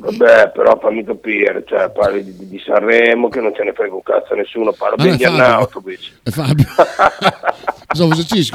Vabbè, però fammi capire, cioè parli di Sanremo che non ce ne frega un cazzo a nessuno, parlo bene di Arnautovic. È Fabio. Pensavo fosse Cisco,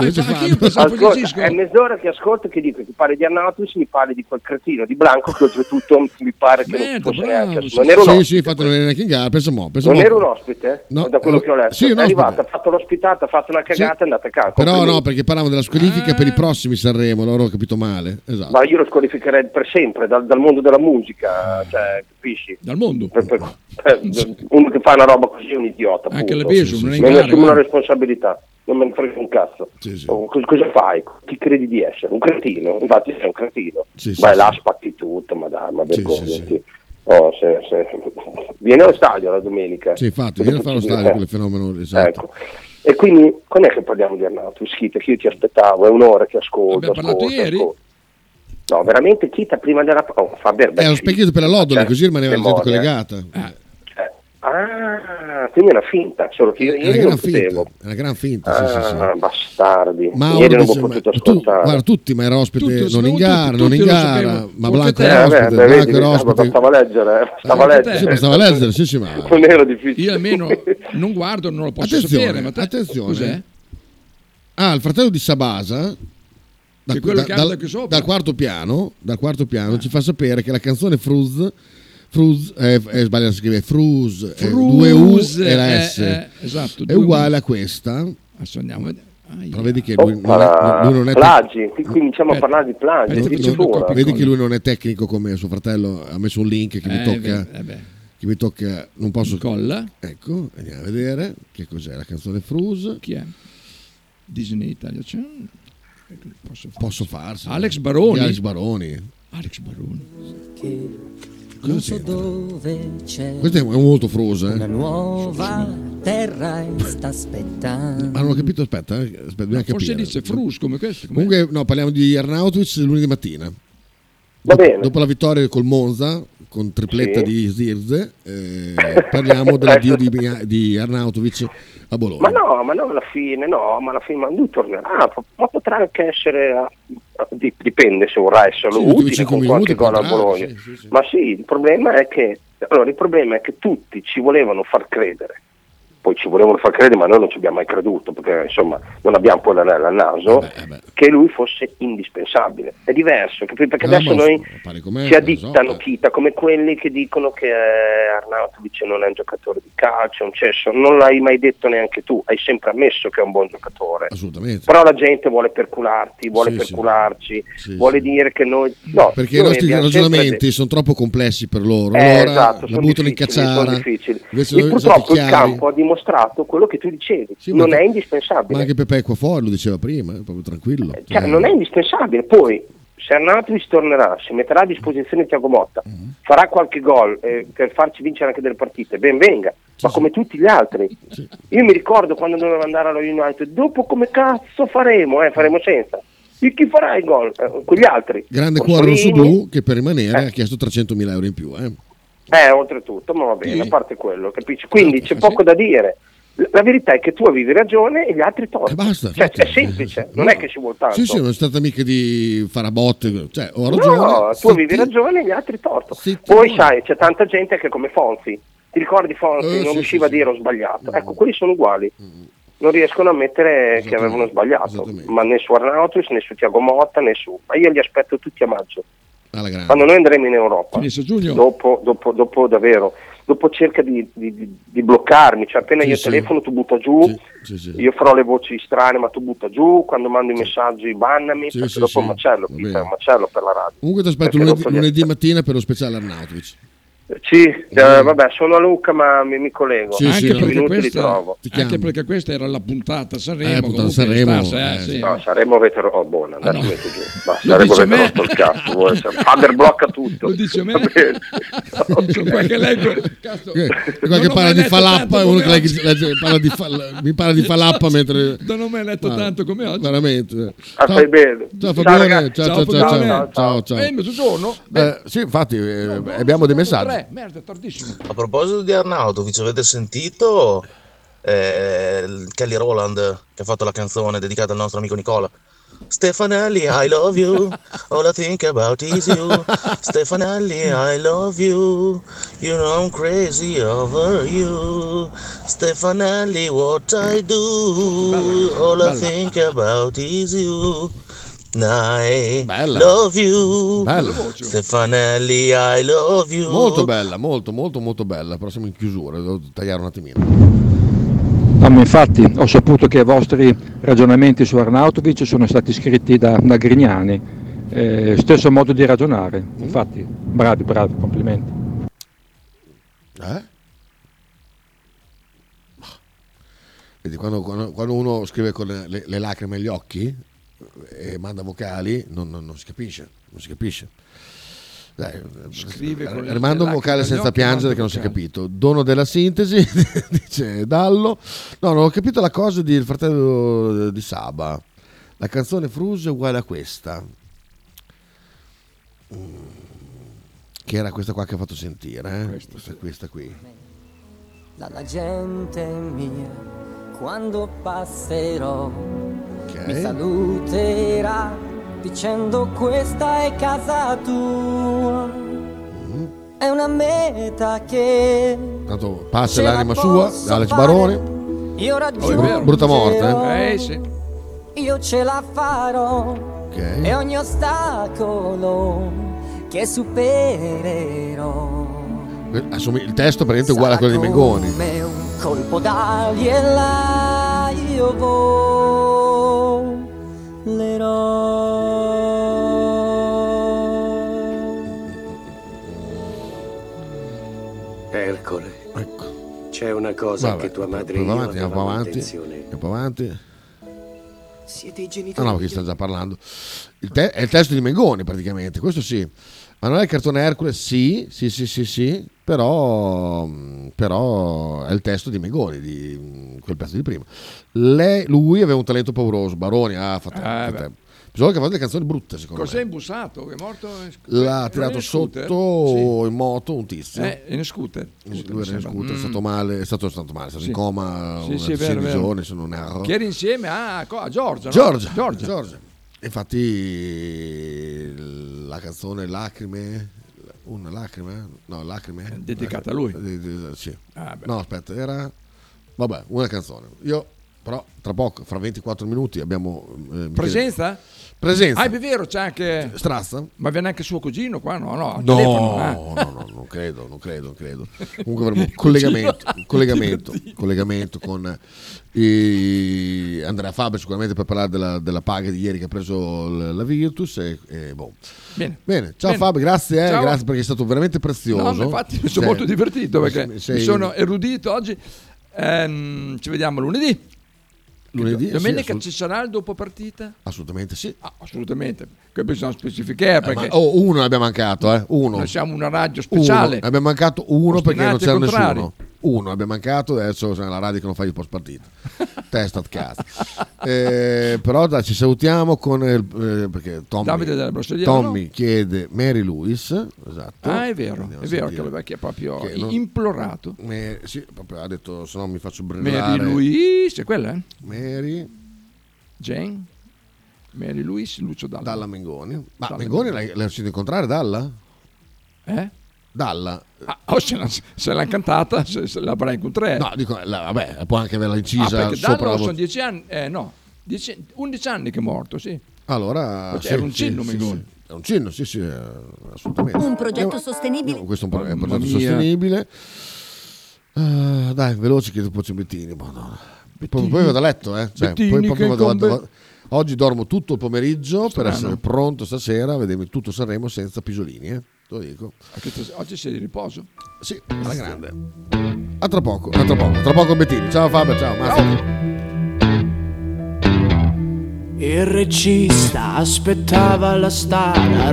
è mezz'ora che ascolto che dico che parli di Arnautovic, mi parli di quel cretino di Blanco che oltretutto mi pare che non fosse neanche. Non era un ospite. Sì, fatto neanche in gara, penso. Non era un ospite? No, da quello che ho letto. Sì, è arrivato, ha fatto l'ospitata, ha fatto una cagata, è andata a capo. Però no, perché parlavano della squalifica per i prossimi Sanremo, loro ho capito male. Esatto. Ma io lo squalificherei per sempre dal mondo della musica. Cioè, capisci? Dal mondo uno che fa una roba così è un idiota, anche la Biesum non ne assume una responsabilità, non me ne frega un cazzo. Sì. Cosa fai? Chi credi di essere? Un cretino? Infatti sei un cretino. Sì, vai là, spacchi tutto, ma dai, ma vergognati. Sì. Oh, vieni allo stadio la domenica. Sì, infatti, vieni a fare lo stadio, quel fenomeno, esatto. Ecco. E quindi quando è che parliamo di Arnauto? Schifo, che io ti aspettavo, è un'ora che ascolto. Abbiamo parlato ieri. No, veramente Kita prima della fa è lo specchietto per la lodola, cioè, così rimaneva la gente collegata. Quindi è una finta, solo che io ieri non potevo. È una gran finta, sì. Bastardi. Ma ieri non ho potuto ascoltare. Guarda, tutti, ma era ospite non in gara, ma Blanco era ospite. Bastava leggere, sì, ma non era difficile. Io almeno non guardo, non lo posso sapere, ma attenzione. Ah, il fratello di Sabasa dal quarto piano ci fa sapere che la canzone Fruz è sbagliata, si scrive Fruz, due U's e la S esatto, è uguale a questa. Adesso andiamo a vedere. Però vedi che lui non è plagi, qui iniziamo a parlare di plagi. Vedi che lui non è tecnico come suo fratello, ha messo un link che mi tocca. che mi tocca, non posso. Colla. Ecco, andiamo a vedere che cos'è la canzone Fruse. Chi è? Disney Italia c'è. Posso farsi. Alex Baroni. Alex Baroni. Alex Baroni. Che non so dove c'è. Questo è molto Fruse. Una nuova terra sta aspettando. Ma non ho capito, aspetta no, forse dice Fruse come questo. Com'è? Comunque no, parliamo di Arnautovic lunedì mattina. Va bene. Dopo la vittoria col Monza con tripletta sì. di Zirze, parliamo dell'addio di Arnautovic a Bologna. Ma alla fine ma lui tornerà, ma potrà anche essere, dipende se vorrà essere utile con qualche gol a Bologna. Sì. Ma sì, il problema è che tutti ci volevano far credere. Poi ci volevano far credere, ma noi non ci abbiamo mai creduto, perché insomma non abbiamo poi l'anello al naso, che lui fosse indispensabile. È diverso, perché adesso noi ci addittano Kita come quelli che dicono che Arnautovic non è un giocatore di calcio, un cesso. Non l'hai mai detto neanche tu, hai sempre ammesso che è un buon giocatore. Assolutamente. Però la gente vuole percularti, vuole percularci, dire che noi... No, perché i nostri ragionamenti sono troppo complessi per loro, allora esatto, la buttano in cacciara. E purtroppo il campo ha dimostrato quello che tu dicevi, sì, non è indispensabile. Ma anche Pepe Equafuori lo diceva prima, proprio tranquillo. Non è indispensabile. Poi se Arnautovic tornerà, si metterà a disposizione Thiago Motta, farà qualche gol per farci vincere anche delle partite, ben venga, sì, ma sì, come tutti gli altri. Sì. Io mi ricordo quando dovevo andare allo United, dopo come cazzo faremo senza? E chi farà i gol? Con gli altri. Grande cuore rosso blu che per rimanere ha chiesto 300.000 euro in più. Oltretutto, ma va bene, a parte quello, capisci? Quindi c'è poco da dire. La verità è che tu avevi ragione e gli altri torti. E basta. Cioè, è semplice, non è che ci vuol tanto. Sì, non è stata mica di fare a botte. Cioè, ho ragione. No, tu avevi ragione e gli altri torto. Poi sai, c'è tanta gente che come Fonzi. Ti ricordi Fonzi? Non riusciva a dire ho sbagliato. Ecco, quelli sono uguali. Non riescono a ammettere che avevano sbagliato. Ma né su Arnautovic, né su Thiago Motta, né su... Ma io li aspetto tutti a maggio. Quando noi andremo in Europa, dopo davvero, dopo cerca di bloccarmi, cioè appena telefono tu butta giù, sì. Io farò le voci strane ma tu butta giù, quando mando i messaggi bannami, perché dopo macello per la radio. Comunque ti aspetto lunedì mattina per lo speciale Arnautovic. Sì, vabbè, sono a Luca ma mi collego. Sì, perché questa era la puntata Sanremo. No, Sanremo avete buona, andate giù. Ma Sanremo avete rotto il cazzo. Faber blocca tutto. Lo dice a me. Qualche leggo. Quello che parla di Falappa è uno che mi parla di Falappa mentre. Non ho mai letto tanto come oggi. Veramente. Stai bene. Ciao Fabione. Ciao. Mezzogiorno. Sì, infatti abbiamo dei messaggi. Merda, tardissimo. A proposito di Arnautovic, avete sentito Kelly Rowland che ha fatto la canzone dedicata al nostro amico Nicola? Stefanelli, I love you, all I think about is you. Stefanelli, I love you, you know I'm crazy over you. Stefanelli, what I do, all I think about is you. I love you, Stefanelli, I love you. Molto bella, molto bella. Però siamo in chiusura, devo tagliare un attimino. No, ma infatti ho saputo che i vostri ragionamenti su Arnautovic sono stati scritti da Grignani, stesso modo di ragionare. Infatti, bravi, complimenti. Vedi, quando uno scrive con le lacrime agli occhi e manda vocali, non si capisce. Dai, rimando un vocale senza piangere che non si è capito. Dono della sintesi dice Dallo. No, non ho capito la cosa del fratello di Saba. La canzone Fruse è uguale a questa, che era questa qua che ha fatto sentire questa qui. Dalla gente mia quando passerò mi saluterà dicendo questa è casa tua. È una meta che tanto passa l'anima sua. Alex Baroni, io raggiungerò brutta morte. Sì. Io ce la farò e ogni ostacolo che supererò. Il testo praticamente è uguale a quello di Mengoni. Come un colpo d'ali e là io volerò. Per C'è una cosa che tua madre e io avevamo intenzione. Andiamo avanti. Siete i genitori. Ah no, chi sta già parlando. È il testo di Mengoni praticamente, questo sì. Ma non è il cartone Ercole? Sì. Però è il testo di Mengoni, di quel pezzo di prima. Lui aveva un talento pauroso. Baroni ha fatto. Bisogna che fa delle canzoni brutte, secondo me. Cos'è imbussato? È morto? L'ha tirato sotto in moto un tizio. In scooter. Lui era in scooter, è stato male, è stato male, è stato in coma una decina di giorni, se non erro. Che era insieme a Giorgia. Infatti la canzone Lacrime è dedicata a lui. Sì. No, aspetta, era una canzone. Io però tra poco, fra 24 minuti abbiamo presenza. Ah, è vero, c'è anche Strazza. Ma viene anche suo cugino qua? No, non credo. Comunque avremo un collegamento con Andrea Faber sicuramente per parlare della paga di ieri che ha preso la Virtus Bene. Ciao Faber, grazie perché è stato veramente prezioso. No, infatti mi sono molto divertito perché mi sono erudito oggi. Ci vediamo lunedì. Domenica sì, ci sarà il dopo partita? Assolutamente sì. Assolutamente. Che bisogna specificare perché uno l'abbiamo mancato, uno. Noi siamo una radio speciale. Abbiamo mancato uno perché non c'era nessuno. Uno abbiamo mancato, adesso c'è la radio che non fa il post partita. Testa a cazzo. Però ci salutiamo con perché Tommy chiede Mary Lewis, esatto. È vero che è proprio implorato. Sì, proprio ha detto se no mi faccio brillare. Mary Lewis, è quella? Mary Jane, Mary Lewis, Lucio Dalla Mengoni. Ma Dalla Mengoni l'hai riuscito a incontrare Dalla? Dalla se l'ha cantata, se l'avrà incontrata. No, dico, può anche averla incisa sopra la voce. Sono 10 anni, 11 anni che è morto, sì. Allora era un cinno Mengoni. È un cinno, sì, assolutamente. Un progetto sostenibile. No, questo è un progetto sostenibile. Dai, veloci che dopo c'è Bettini, poi vado a letto, oggi dormo tutto il pomeriggio per essere pronto stasera a vedermi tutto Sanremo senza pisolini, Lo dico. Oggi sei di riposo. Sì, alla grande. A tra poco, a tra poco Bettini. Ciao Fabio, ciao Massimo. Il regista aspettava la star